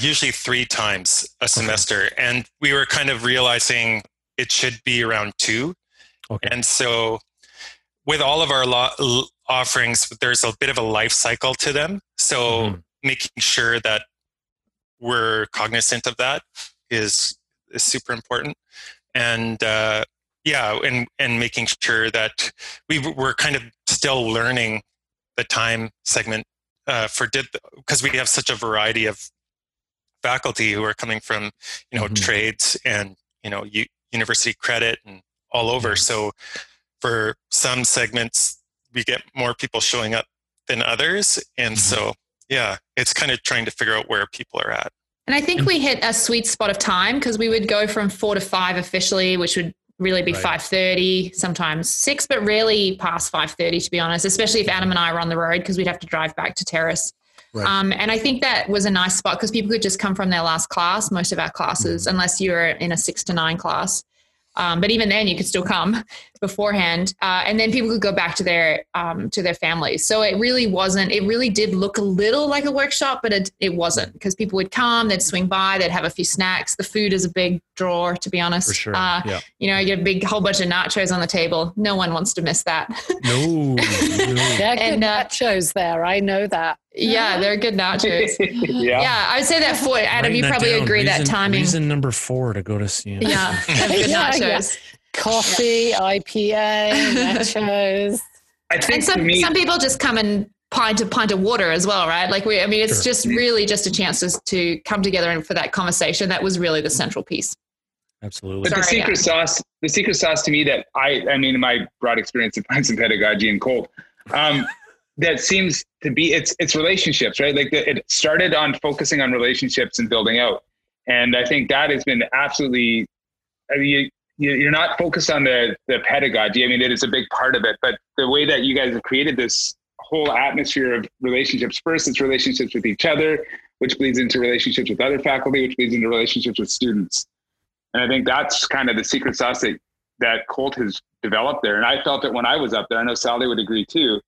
usually 3 times a semester. Okay. And we were kind of realizing it should be around 2. Okay. And so with all of our offerings, there's a bit of a life cycle to them. So making sure that we're cognizant of that is super important. And and making sure that we're kind of still learning the time segment because we have such a variety of faculty who are coming from, trades and, university credit and all over. So for some segments, we get more people showing up than others. And so, it's kind of trying to figure out where people are at. And I think we hit a sweet spot of time, because we would go from 4 to 5 officially, which would really be 5:30, sometimes 6, but rarely past 5:30, to be honest, especially if Adam and I were on the road, because we'd have to drive back to Terrace. Right. And I think that was a nice spot because people could just come from their last class, most of our classes, mm-hmm. unless you were in a 6 to 9 class. But even then you could still come beforehand. And then people could go back to their families. So it really wasn't, it really did look a little like a workshop, but it wasn't, because people would come, they'd swing by, they'd have a few snacks. The food is a big draw, to be honest. For sure. Yeah. You know, you get a big whole bunch of nachos on the table. No one wants to miss that. No. They're good nachos there. I know that. Yeah, they're good nachos. Yeah, I would say that for Adam, you probably down. Agree reason, that timing. Reason number 4 to go to CNS. Yeah, good nachos. Yeah. Coffee, IPA, nachos. I think and some people just come and pint of water as well, right? Like it's sure. just really just a chance to come together and for that conversation. That was really the central piece. Absolutely. But the secret sauce to me that I mean, in my broad experience of Praxis Pedagogy and Colt, that seems to be it's relationships, right? Like it started on focusing on relationships and building out. And I think that has been absolutely, I mean, you're not focused on the pedagogy. I mean, it is a big part of it, but the way that you guys have created this whole atmosphere of relationships, first it's relationships with each other, which bleeds into relationships with other faculty, which bleeds into relationships with students. And I think that's kind of the secret sauce that Colt has developed there. And I felt it when I was up there. I know Sally would agree too.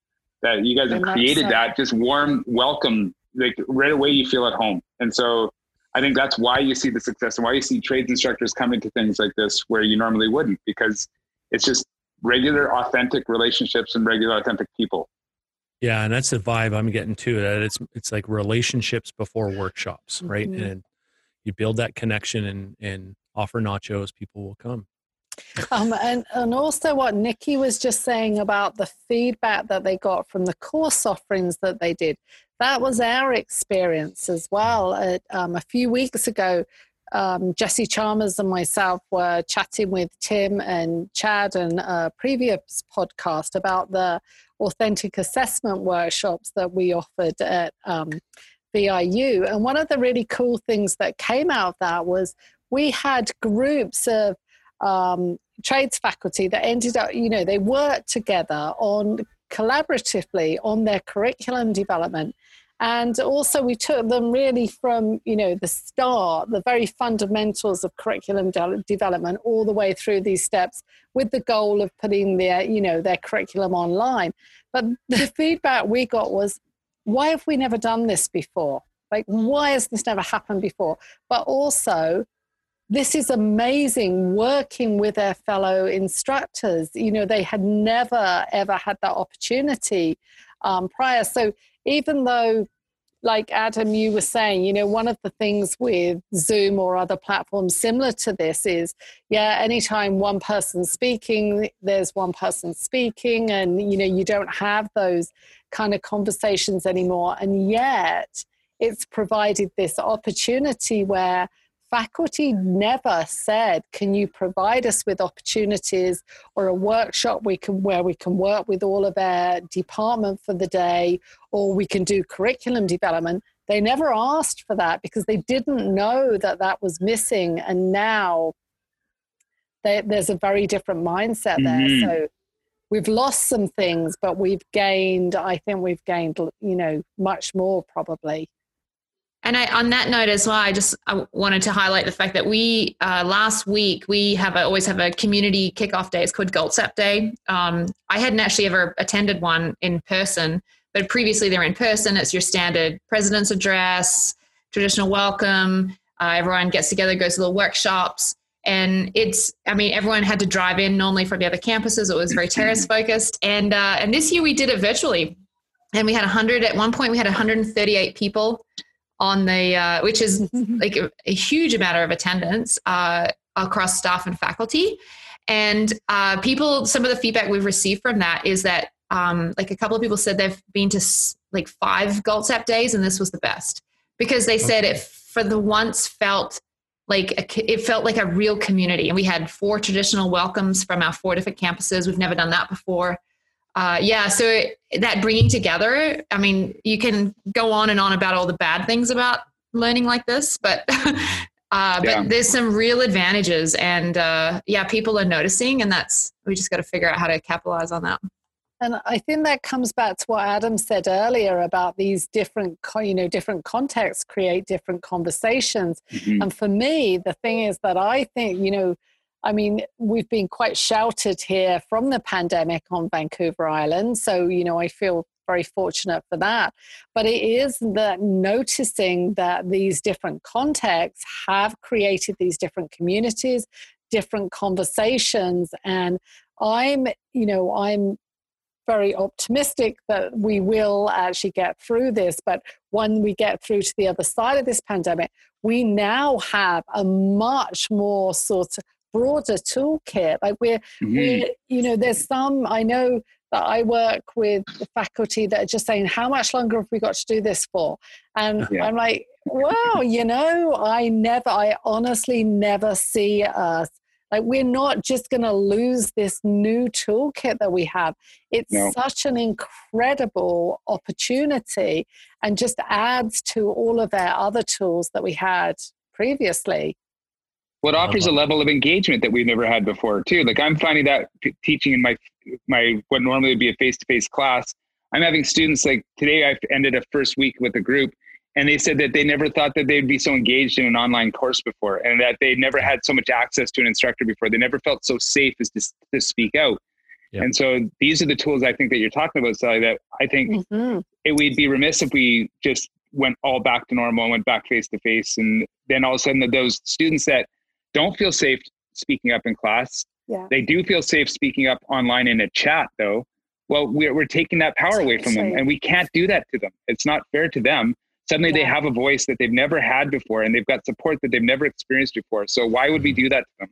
That you guys have created that just warm welcome, like right away you feel at home. And so I think that's why you see the success and why you see trades instructors coming to things like this where you normally wouldn't, because it's just regular, authentic relationships and regular, authentic people. Yeah. And that's the vibe I'm getting too, that it's like relationships before workshops, right? Mm-hmm. And you build that connection and offer nachos, people will come. And also what Nikki was just saying about the feedback that they got from the course offerings that they did, that was our experience as well. A few weeks ago, Jesse Chalmers and myself were chatting with Tim and Chad and a previous podcast about the authentic assessment workshops that we offered at VIU. And one of the really cool things that came out of that was we had groups of trades faculty that ended up, you know, they worked together collaboratively on their curriculum development. And also we took them really from, you know, the start, the very fundamentals of curriculum development all the way through these steps with the goal of putting their, you know, their curriculum online. But the feedback we got was, why have we never done this before? Like, why has this never happened before? But also, this is amazing working with their fellow instructors. You know, they had never, ever had that opportunity prior. So even though, like Adam, you were saying, you know, one of the things with Zoom or other platforms similar to this is, anytime one person's speaking, there's one person speaking and, you know, you don't have those kind of conversations anymore. And yet it's provided this opportunity where faculty never said, can you provide us with opportunities or a workshop where we can work with all of our department for the day, or we can do curriculum development. They never asked for that because they didn't know that was missing. And now there's a very different mindset mm-hmm. there. So we've lost some things, but I think we've gained, you know, much more probably. And on that note as well, I wanted to highlight the fact that we, last week, we always have a community kickoff day. It's called GALTSAP Day. I hadn't actually ever attended one in person, but previously they were in person. It's your standard president's address, traditional welcome. Everyone gets together, goes to little workshops. And everyone had to drive in normally from the other campuses. It was very Terrace focused. And this year we did it virtually. And we had 138 people. On the which is like a huge amount of attendance across staff and faculty, and people. Some of the feedback we've received from that is that like a couple of people said they've been to like 5 GALTSAP days, and this was the best because they said it for the once felt like a real community. And we had 4 traditional welcomes from our 4 different campuses. We've never done that before. So that bringing together, I mean, you can go on and on about all the bad things about learning like this, but there's some real advantages and people are noticing, and we just got to figure out how to capitalize on that. And I think that comes back to what Adam said earlier about these different, different contexts create different conversations. Mm-hmm. And for me, the thing is that I think, we've been quite sheltered here from the pandemic on Vancouver Island. So, I feel very fortunate for that. But it is that noticing that these different contexts have created these different communities, different conversations. And I'm very optimistic that we will actually get through this. But when we get through to the other side of this pandemic, we now have a much more sort of broader toolkit. Like there's some, I know that I work with the faculty that are just saying, how much longer have we got to do this for? And yeah. I'm like, wow, I honestly never see us. Like, we're not just going to lose this new toolkit that we have. It's such an incredible opportunity and just adds to all of our other tools that we had previously. Well, it offers a level of engagement that we've never had before, too. Like, I'm finding that teaching in my what normally would be a face-to-face class, I'm having students, like, today I've ended a first week with a group, and they said that they never thought that they'd be so engaged in an online course before, and that they never had so much access to an instructor before. They never felt so safe as to speak out. Yep. And so these are the tools I think that you're talking about, Sally, that I think we'd be remiss if we just went all back to normal and went back face-to-face. And then all of a sudden those students that don't feel safe speaking up in class, they do feel safe speaking up online in a chat though. Well, we're taking that power away from them, and we can't do that to them. It's not fair to them. Suddenly they have a voice that they've never had before, and they've got support that they've never experienced before. So why would we do that to them?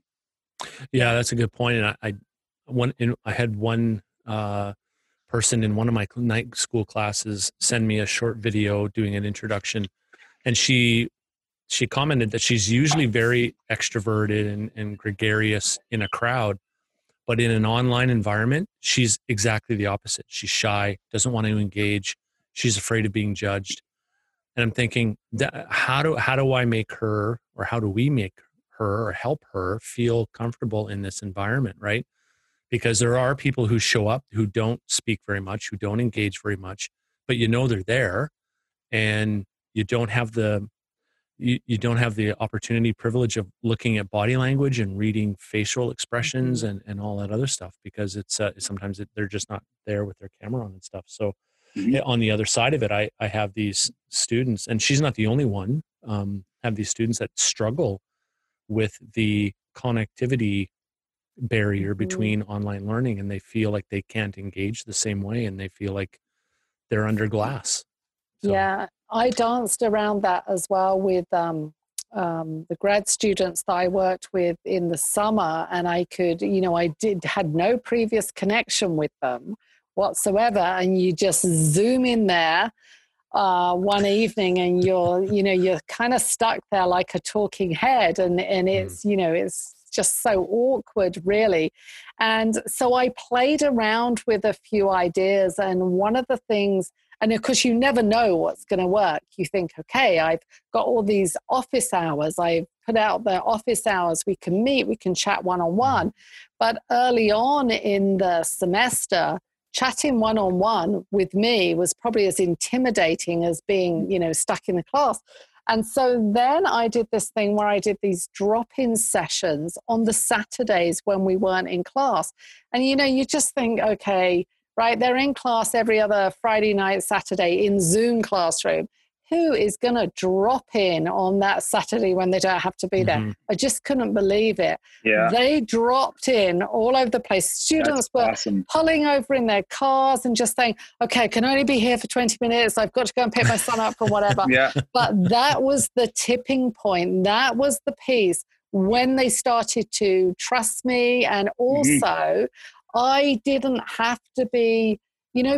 Yeah, that's a good point. And I had one person in one of my night school classes send me a short video doing an introduction. And she commented that she's usually very extroverted and gregarious in a crowd, but in an online environment, she's exactly the opposite. She's shy, doesn't want to engage. She's afraid of being judged. And I'm thinking, how do we make her or help her feel comfortable in this environment, right? Because there are people who show up who don't speak very much, who don't engage very much, but they're there, and you don't have the opportunity, privilege of looking at body language and reading facial expressions and all that other stuff, because sometimes they're just not there with their camera on and stuff. So on the other side of it, I have these students, and she's not the only one, have these students that struggle with the connectivity barrier between online learning, and they feel like they can't engage the same way, and they feel like they're under glass. So. Yeah, I danced around that as well with the grad students that I worked with in the summer, and I could, had no previous connection with them whatsoever, and you just zoom in there one evening, and you're kind of stuck there like a talking head, and it's it's just so awkward, really. And so I played around with a few ideas, and one of the things, and of course you never know what's going to work. You think, okay, I've got all these office hours, I've put out the office hours, we can meet, we can chat one-on-one. But early on in the semester, chatting one-on-one with me was probably as intimidating as being, stuck in the class. And so then I did this thing where I did these drop-in sessions on the Saturdays when we weren't in class. And, you just think, okay, right, they're in class every other Friday night, Saturday in Zoom classroom. Who is going to drop in on that Saturday when they don't have to be there? I just couldn't believe it. Yeah. They dropped in all over the place. Students were pulling over in their cars and just saying, okay, I can only be here for 20 minutes. I've got to go and pick my son up or whatever. But that was the tipping point. That was the piece when they started to trust me. And also I didn't have to be,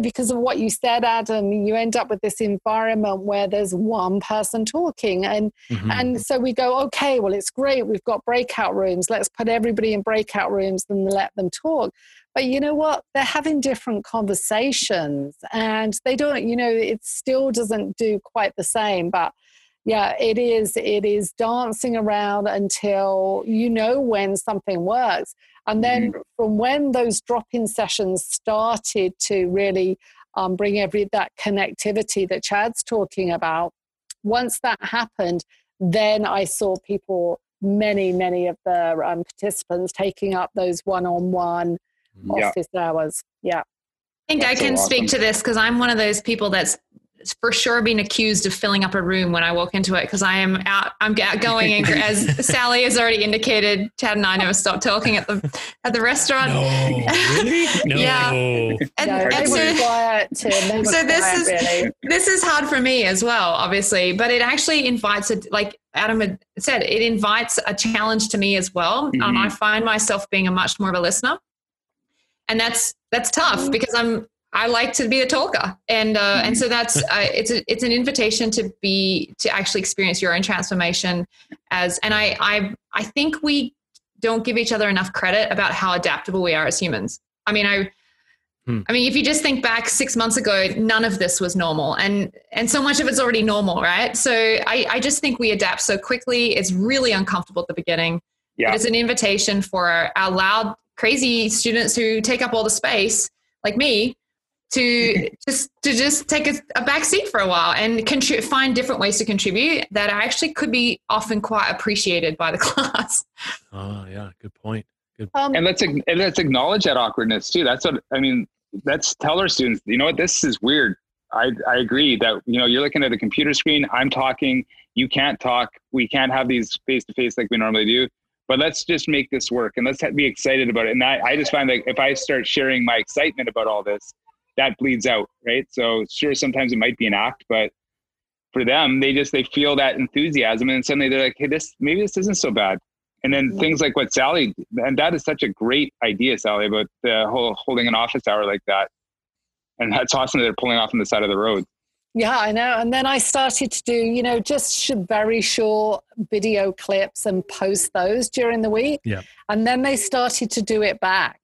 because of what you said, Adam, you end up with this environment where there's one person talking. And and so we go, okay, well, it's great. We've got breakout rooms. Let's put everybody in breakout rooms and let them talk. But you know what? They're having different conversations, and they don't, it still doesn't do quite the same. But Yeah, it is. It is dancing around until you know when something works. And then from when those drop-in sessions started to really bring that connectivity that Chad's talking about, once that happened, then I saw people, many of the participants taking up those one-on-one office hours. Yeah. I think that's I can so speak awesome. To this because I'm one of those people that's for sure been accused of filling up a room when I walk into it because I am out. I'm outgoing, and as Sally has already indicated, Chad and I never stopped talking at the restaurant. No, really? No. Yeah. This is hard for me as well, obviously, but it actually invites like Adam had said, it invites a challenge to me as well. Mm-hmm. I find myself being much more of a listener, and that's tough because I like to be a talker, and so that's it's an invitation to actually experience your own transformation and I think we don't give each other enough credit about how adaptable we are as humans. I mean, if you just think back 6 months ago, none of this was normal, and so much of it's already normal, right? So I just think we adapt so quickly. It's really uncomfortable at the beginning. Yeah. But it's an invitation for our loud, crazy students who take up all the space, like me, to just take a back seat for a while and find different ways to contribute that actually could be often quite appreciated by the class. Oh yeah, good point. And let's acknowledge that awkwardness too. That's what I mean. Let's tell our students, you know what, this is weird. I agree that, you know, you're looking at a computer screen. I'm talking. You can't talk. We can't have these face to face like we normally do. But let's just make this work and let's be excited about it. And I just find that if I start sharing my excitement about all this, that bleeds out, right? So sure, sometimes it might be an act, but for them, they feel that enthusiasm, and suddenly they're like, hey, maybe this isn't so bad. And then things like what Sally, and that is such a great idea, Sally, about the whole holding an office hour like that. And that's awesome that they're pulling off on the side of the road. Yeah, I know. And then I started to do, you know, just very short video clips and post those during the week. Yeah. And then they started to do it back.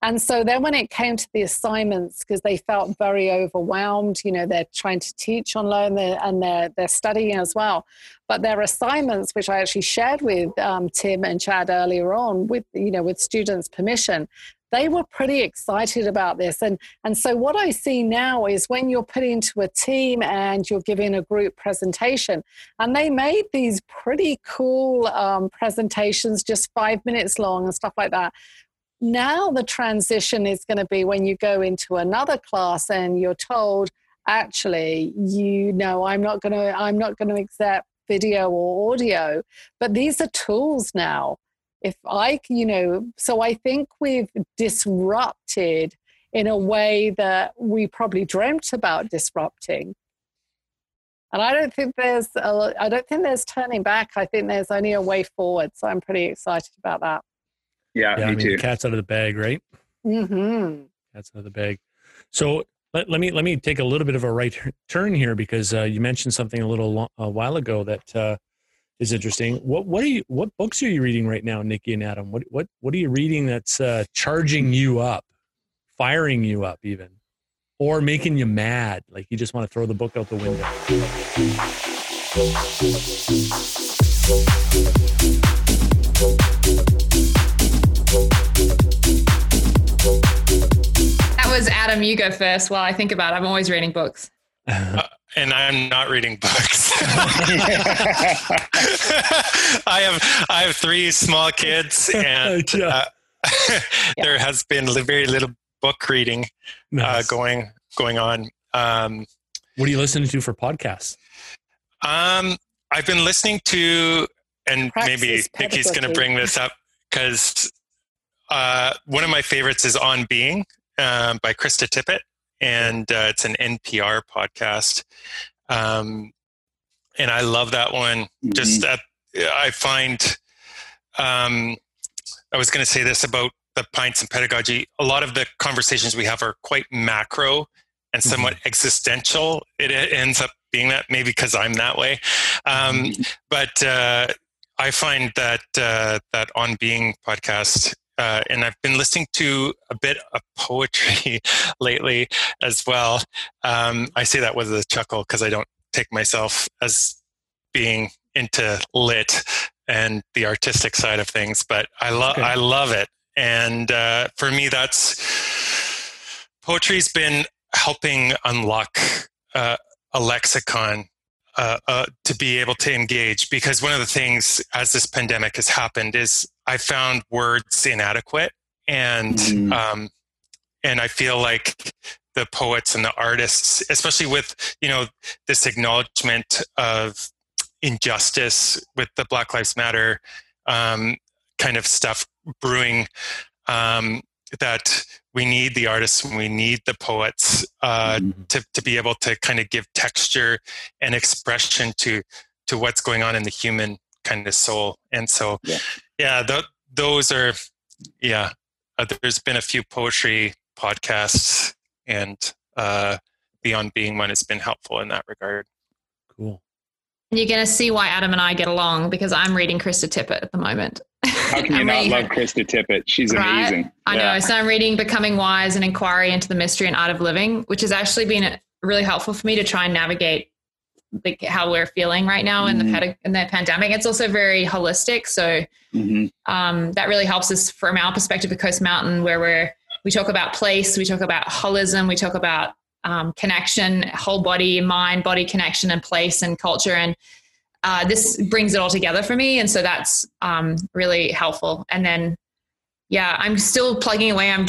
And so then when it came to the assignments, because they felt very overwhelmed, you know, they're trying to teach online and they're studying as well. But their assignments, which I actually shared with Tim and Chad earlier on with students' permission, they were pretty excited about this. And so what I see now is when you're put into a team and you're giving a group presentation, and they made these pretty cool presentations just 5 minutes long and stuff like that. Now the transition is going to be when you go into another class and you're told, actually, you know, I'm not going to accept video or audio, but these are tools now. So I think we've disrupted in a way that we probably dreamt about disrupting. And I don't think there's turning back. I think there's only a way forward. So I'm pretty excited about that. Yeah, me too. The cat's out of the bag, right? Mm-hmm. Cat's out of the bag. So let me take a little bit of a right turn here because you mentioned something a while ago that is interesting. What books are you reading right now, Nikki and Adam? What are you reading that's charging you up, firing you up even, or making you mad, like you just want to throw the book out the window? That was Adam. You go first while I think about it. I'm always reading books. And I'm not reading books. I have three small kids and there has been very little book reading going on. What are you listening to for podcasts? I've been listening to, and Praxis maybe Nikki's going to bring this up because one of my favorites is On Being by Krista Tippett, and it's an NPR podcast. And I love that one. Mm-hmm. I find, I was going to say this about the pints and pedagogy. A lot of the conversations we have are quite macro and somewhat existential. It ends up being that, maybe because I'm that way. But I find that On Being podcast, and I've been listening to a bit of poetry lately as well. I say that with a chuckle because I don't take myself as being into lit and the artistic side of things, but I love it. And for me, that's poetry's been helping unlock a lexicon to be able to engage, because one of the things as this pandemic has happened is I found words inadequate, and I feel like the poets and the artists, especially with, you know, this acknowledgement of injustice with the Black Lives Matter kind of stuff brewing, that we need the artists and we need the poets to be able to kind of give texture and expression to what's going on in the human kind of soul. And so, there's been a few poetry podcasts, and the On Being one has been helpful in that regard. Cool. And you're going to see why Adam and I get along, because I'm reading Krista Tippett at the moment. How can you not love Krista Tippett? She's amazing. I know. So I'm reading Becoming Wise, an Inquiry into the Mystery and Art of Living, which has actually been really helpful for me to try and navigate how we're feeling right now in the pandemic. It's also very holistic. So that really helps us from our perspective at Coast Mountain, where we talk about place, we talk about holism, we talk about connection, whole body, mind, body connection, and place and culture. And this brings it all together for me. And so that's really helpful. And then, I'm still plugging away. I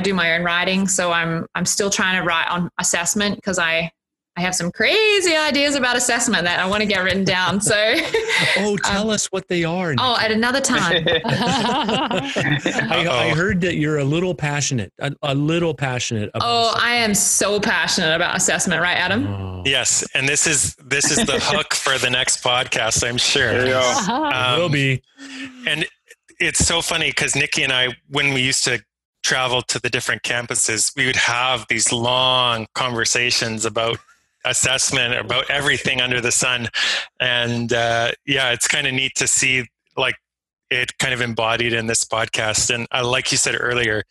do my own writing. So I'm still trying to write on assessment, because I have some crazy ideas about assessment that I want to get written down. So, tell us what they are. Nikki. Oh, at another time. I heard that you're a little passionate. I am so passionate about assessment, right, Adam? Oh. Yes, and this is the hook for the next podcast, I'm sure. There you go. It will be. And it's so funny because Nikki and I, when we used to travel to the different campuses, we would have these long conversations about assessment, about everything under the sun. And it's kind of neat to see like it kind of embodied in this podcast. And like you said earlier,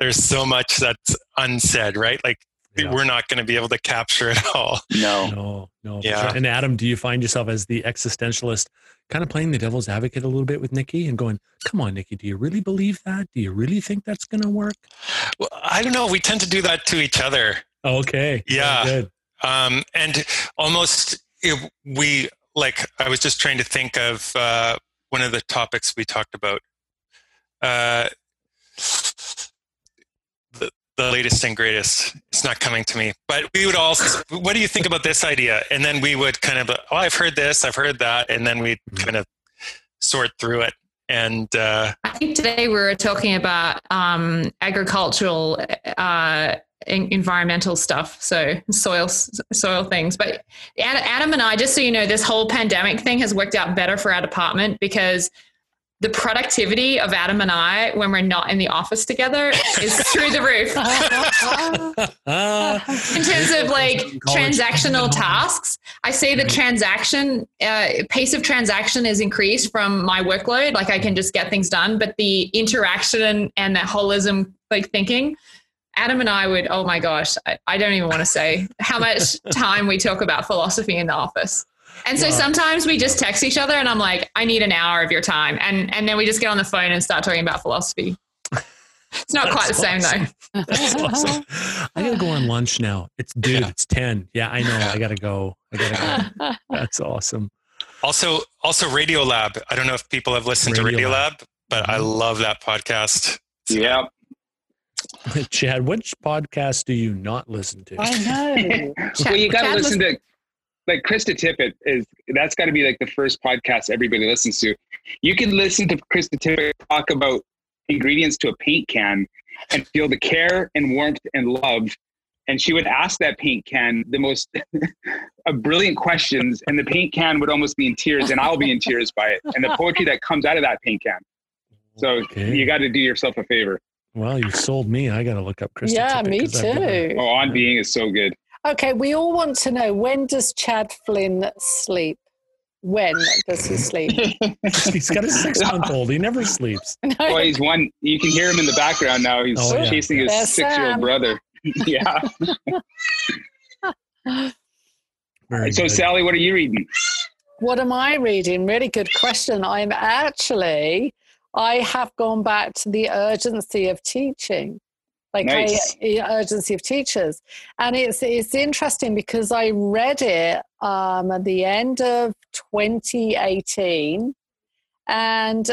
there's so much that's unsaid, right? Like we're not going to be able to capture it all. No. Yeah. Sure. And Adam, do you find yourself as the existentialist kind of playing the devil's advocate a little bit with Nikki and going, come on, Nikki, do you really believe that? Do you really think that's going to work? Well, I don't know. We tend to do that to each other. Okay. Yeah. And almost I was just trying to think of one of the topics we talked about. The latest and greatest. It's not coming to me, but we would all, what do you think about this idea? And then we would kind of, I've heard this, I've heard that. And then we'd kind of sort through it. And I think today we were talking about agricultural, environmental stuff. So soil things, but Adam and I, just so you know, this whole pandemic thing has worked out better for our department, because the productivity of Adam and I when we're not in the office together is through the roof. In terms of like transactional tasks, I see the pace of transaction is increased from my workload. Like I can just get things done, but the interaction and the holism like thinking, Adam and I would, oh my gosh, I don't even want to say how much time we talk about philosophy in the office. And so sometimes we just text each other and I'm like, I need an hour of your time. And then we just get on the phone and start talking about philosophy. It's not quite the same though. That's awesome. I got to go on lunch now. It's 10. Yeah, I know. I got to go. That's awesome. Also Radiolab. I don't know if people have listened to Radiolab, but I love that podcast. Yeah. Chad, which podcast do you not listen to? I know. Well, you got to listen to like Krista Tippett that's got to be like the first podcast everybody listens to. You can listen to Krista Tippett talk about ingredients to a paint can and feel the care and warmth and love. And she would ask that paint can the most brilliant questions, and the paint can would almost be in tears, and I'll be in tears by it. And the poetry that comes out of that paint can. So you got to do yourself a favor. Well, you sold me. I got to look up Krista Tippett. Me too. On Being is so good. Okay, we all want to know, when does Chad Flynn sleep? When does he sleep? He's got a 6-month-old. He never sleeps. No. Well, he's one. You can hear him in the background now. He's chasing his 6-year-old brother. Yeah. Very good. So, Sally, what are you reading? What am I reading? Really good question. I have gone back to the urgency of teaching, like nice. The urgency of teachers. And it's interesting because I read it at the end of 2018. And,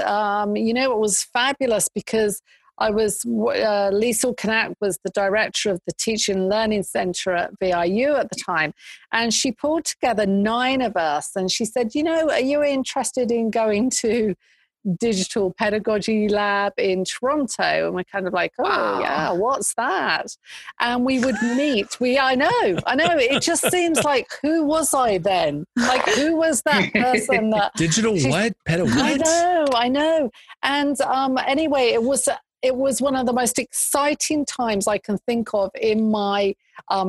you know, it was fabulous because I was, Liesl Knapp was the director of the Teaching and Learning Centre at VIU at the time. And she pulled together 9 of us and she said, you know, are you interested in going to Digital Pedagogy Lab in Toronto? And we're kind of like, oh, wow. Yeah, what's that? And we would meet. I know. It just seems like, who was I then? Like, who was that person that... Digital what? Pedagogy? I know. And anyway, it was one of the most exciting times I can think of in my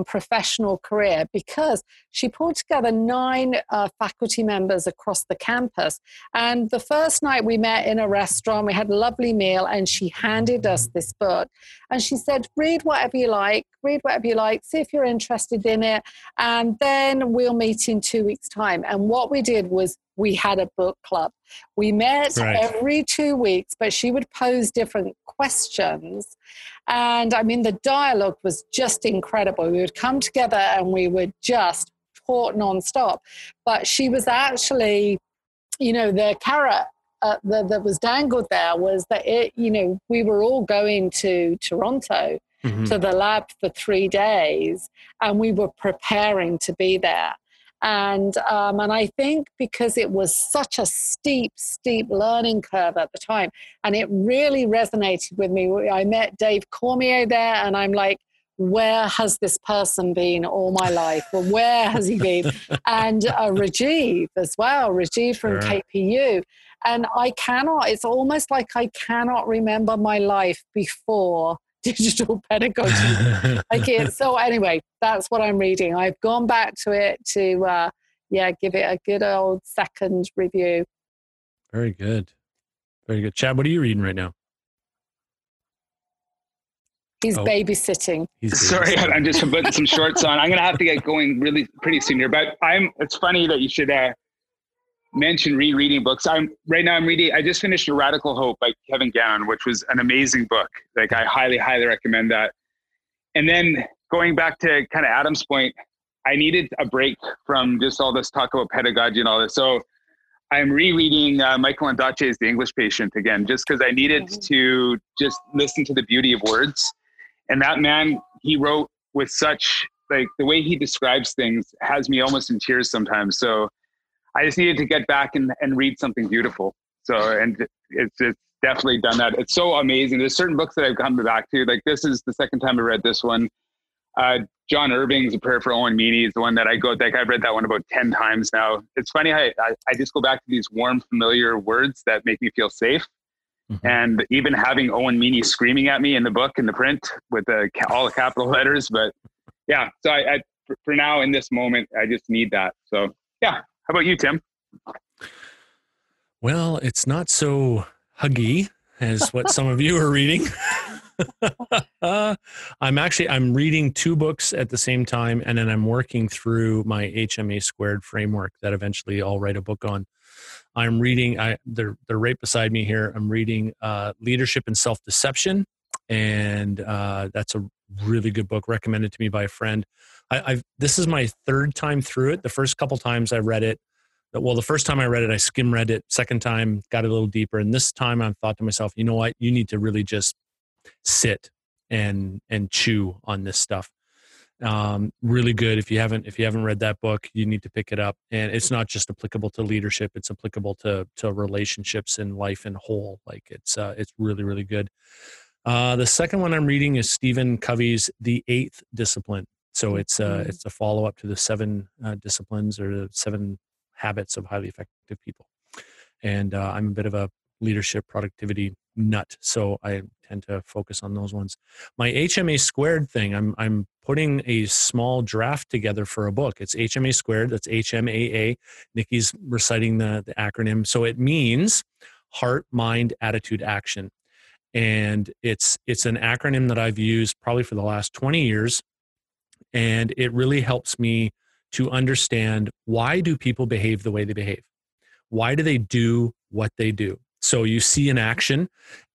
professional career, because she pulled together 9 faculty members across the campus. And the first night we met in a restaurant, we had a lovely meal, and she handed us this book. And she said, read whatever you like, see if you're interested in it. And then we'll meet in 2 weeks' time. And what we did was we had a book club. We met every 2 weeks, but she would pose different questions. And I mean, the dialogue was just incredible. We would come together and we would just talk nonstop. But she was actually, you know, the carrot that was dangled there was that, we were all going to Toronto, mm-hmm. to the lab for 3 days, and we were preparing to be there. And I think because it was such a steep, steep learning curve at the time, and it really resonated with me. I met Dave Cormier there, and I'm like, where has this person been all my life? Well, where has he been? And Rajiv as well, Rajiv from KPU. And it's almost like I cannot remember my life before Digital Pedagogy. So anyway, that's what I'm reading. I've gone back to it to give it a good old second review. Very good. Chad, what are you reading right now? Babysitting. Sorry, I'm just putting some shorts on. I'm going to have to get going pretty soon here, but it's funny that you should mention rereading books. I'm reading, I just finished A Radical Hope by Kevin Gannon, which was an amazing book. Like, I highly, highly recommend that. And then going back to kind of Adam's point, I needed a break from just all this talk about pedagogy and all this. So I'm rereading Michael Ondaatje's The English Patient again, just because I needed to just listen to the beauty of words. And that man, he wrote with such, like, the way he describes things has me almost in tears sometimes. So I just needed to get back and read something beautiful. So, and it's definitely done that. It's so amazing. There's certain books that I've come back to. Like, this is the second time I read this one. John Irving's A Prayer for Owen Meany is the one that I've read that one about 10 times now. It's funny how I just go back to these warm, familiar words that make me feel safe. Mm-hmm. And even having Owen Meany screaming at me in the book, in the print, with all the capital letters. But yeah, so I for now, in this moment, I just need that. So yeah. How about you, Tim? Well, it's not so huggy as what some of you are reading. I'm reading 2 books at the same time, and then I'm working through my HMA squared framework that eventually I'll write a book on. I'm reading, they're right beside me here. I'm reading Leadership and Self-Deception, and that's a really good book recommended to me by a friend. This is my 3rd time through it. The first couple times I read it, the first time I read it, I skim read it. Second time, got a little deeper. And this time I thought to myself, you know what? You need to really just sit and chew on this stuff. Really good. If you haven't read that book, you need to pick it up. And it's not just applicable to leadership. It's applicable to relationships and life in whole. Like, it's really, really good. The second one I'm reading is Stephen Covey's The Eighth Discipline. So it's a follow-up to the 7 disciplines, or the 7 habits of highly effective people. And I'm a bit of a leadership productivity nut, so I tend to focus on those ones. My HMA squared thing, I'm putting a small draft together for a book. It's HMA squared, that's HMAA. Nikki's reciting the acronym. So it means heart, mind, attitude, action. And it's an acronym that I've used probably for the last 20 years. And it really helps me to understand, why do people behave the way they behave? Why do they do what they do? So you see an action,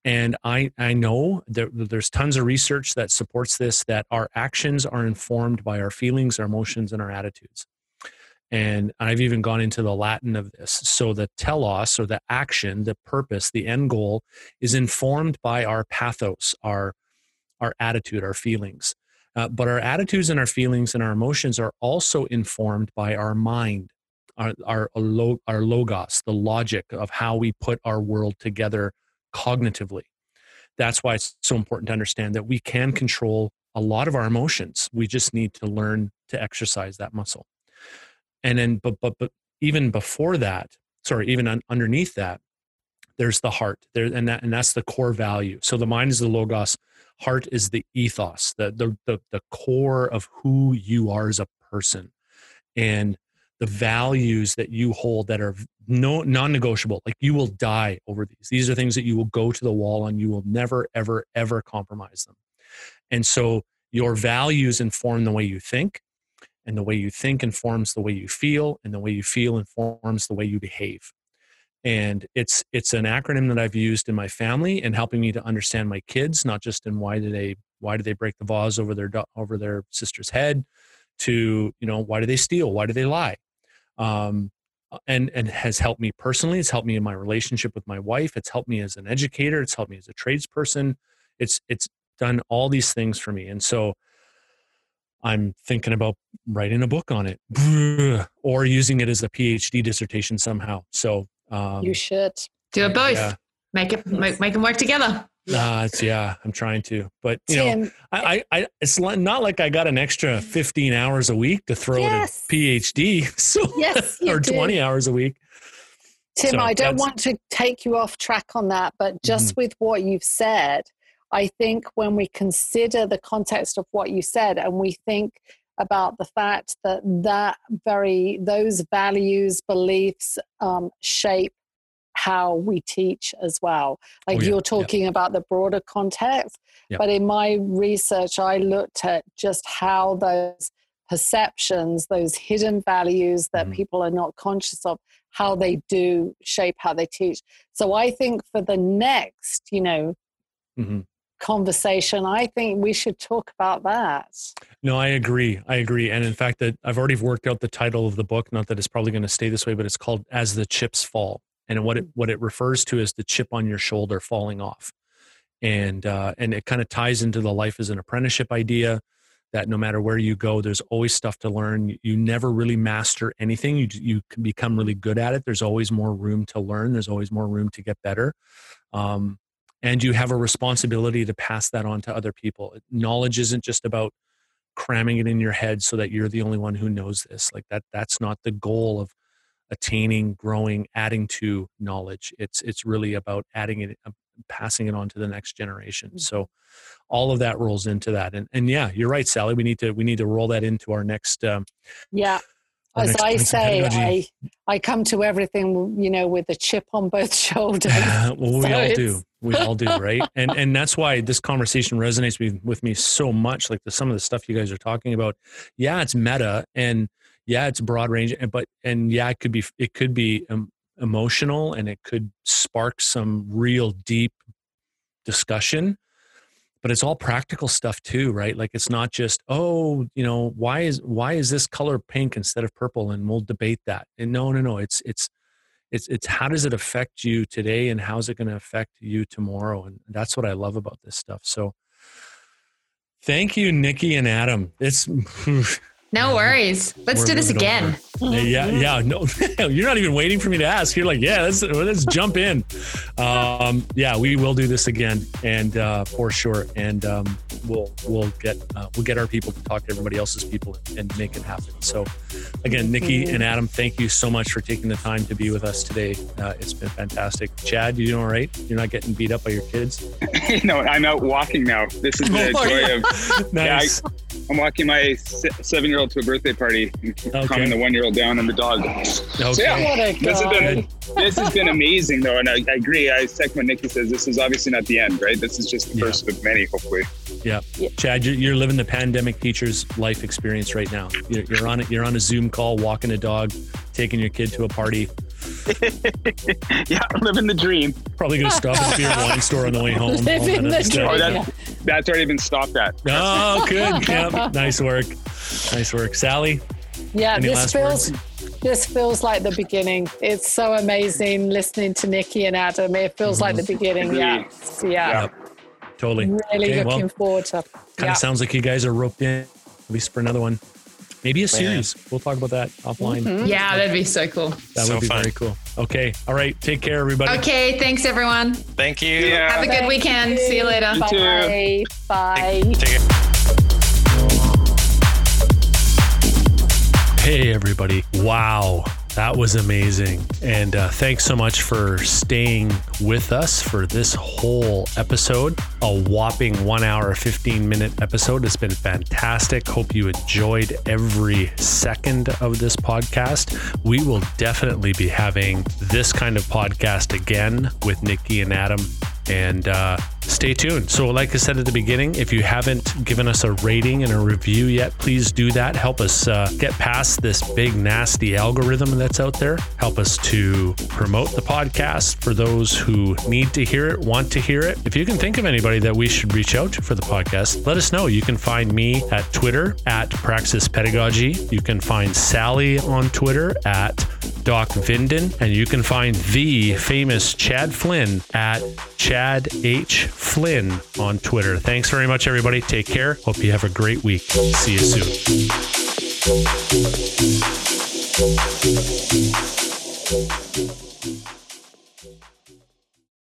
and I know there's tons of research that supports this, that our actions are informed by our feelings, our emotions, and our attitudes. And I've even gone into the Latin of this. So the telos, or the action, the purpose, the end goal, is informed by our pathos, our attitude, our feelings. But our attitudes and our feelings and our emotions are also informed by our mind, our logos, the logic of how we put our world together cognitively. That's why it's so important to understand that we can control a lot of our emotions. We just need to learn to exercise that muscle. And then, but even before that, underneath that, there's the heart there, and that's the core value. So the mind is the logos, heart is the ethos, the core of who you are as a person, and the values that you hold that are non-negotiable. Like, you will die over these. These are things that you will go to the wall on. You will never, ever, ever compromise them. And so your values inform the way you think. And the way you think informs the way you feel, and the way you feel informs the way you behave. And it's an acronym that I've used in my family and helping me to understand my kids, not just in why do they break the vase over their sister's head, to, you know, why do they steal, why do they lie, and has helped me personally. It's helped me in my relationship with my wife. It's helped me as an educator. It's helped me as a tradesperson. It's done all these things for me, and so. I'm thinking about writing a book on it, or using it as a PhD dissertation somehow. So you should do it both. Yeah. Make them work together. I'm trying to, but you know, I it's not like I got an extra 15 hours a week to throw at a PhD, so or 20 hours a week. Tim, so I don't want to take you off track on that, but just with what you've said. I think when we consider the context of what you said, and we think about the fact that those values, beliefs shape how we teach as well. Like you're talking about the broader context, but in my research, I looked at just how those perceptions, those hidden values that people are not conscious of, how they do shape how they teach. So I think for the next, conversation, I think we should talk about that. No, I agree. And in fact, that I've already worked out the title of the book, not that it's probably going to stay this way, but it's called As the Chips Fall. And what it refers to is the chip on your shoulder falling off. And it kind of ties into the life as an apprenticeship idea, that no matter where you go, there's always stuff to learn. You never really master anything. You can become really good at it. There's always more room to learn. There's always more room to get better. And you have a responsibility to pass that on to other people. Knowledge isn't just about cramming it in your head so that you're the only one who knows this. Like that's not the goal of attaining, growing, adding to knowledge. It's really about adding it, passing it on to the next generation. So all of that rolls into that. And yeah, you're right, Sally. We need to roll that into our next. As I say, I come to everything, with a chip on both shoulders. We all do, right? And that's why this conversation resonates with me so much. Like some of the stuff you guys are talking about, it's meta, and it's broad range, and it could be emotional, and it could spark some real deep discussion. But it's all practical stuff too, right? Like it's not just, why is this color pink instead of purple, and we'll debate that. And no. It's how does it affect you today, and how's it going to affect you tomorrow? And that's what I love about this stuff. So thank you, Nikki and Adam. No worries. Let's do this again. No, you're not even waiting for me to ask. You're like, let's jump in. We will do this again, and for sure. And we'll get our people to talk to everybody else's people and make it happen. So again, Nikki and Adam, thank you so much for taking the time to be with us today. It's been fantastic. Chad, you doing all right? You're not getting beat up by your kids? No, I'm out walking now. This is the joy of nice. I'm walking my 7-year-old to a birthday party and calming the 1-year-old down and the dog. This has been amazing, though, and I agree. I second what Nikki says. This is obviously not the end, right? This is just the first of many, hopefully. Yeah. Chad, you're living the pandemic teacher's life experience right now. You're on a Zoom call, walking a dog, taking your kid to a party. Yeah, living the dream. Probably going to stop at the beer and wine store on the way home. That's already been stopped at. Oh, good. Yep. Nice work. Nice work. Sally? Yeah, this feels like the beginning. It's so amazing listening to Nikki and Adam. It feels like the beginning. Yeah. Totally. Really looking forward to it. Kind of sounds like you guys are roped in, at least for another one. Maybe a series. We'll talk about that offline. Mm-hmm. Yeah, that'd be so cool. That would be very cool. Okay. All right. Take care, everybody. Okay. Thanks, everyone. Thank you. Yeah. Have a good weekend. See you later. You too. Bye. Take care. Hey, everybody. Wow. That was amazing. And thanks so much for staying with us for this whole episode, a whopping 1 hour, 15-minute episode. It's been fantastic. Hope you enjoyed every second of this podcast. We will definitely be having this kind of podcast again with Nikki and Adam. And stay tuned. So like I said at the beginning, if you haven't given us a rating and a review yet, please do that. Help us get past this big, nasty algorithm that's out there. Help us to promote the podcast for those who need to hear it, want to hear it. If you can think of anybody that we should reach out to for the podcast, let us know. You can find me at Twitter at Praxis Pedagogy. You can find Sally on Twitter at Doc Vinden, and you can find the famous Chad Flynn at Chad H. Flynn on Twitter. Thanks very much, everybody. Take care. Hope you have a great week. See you soon.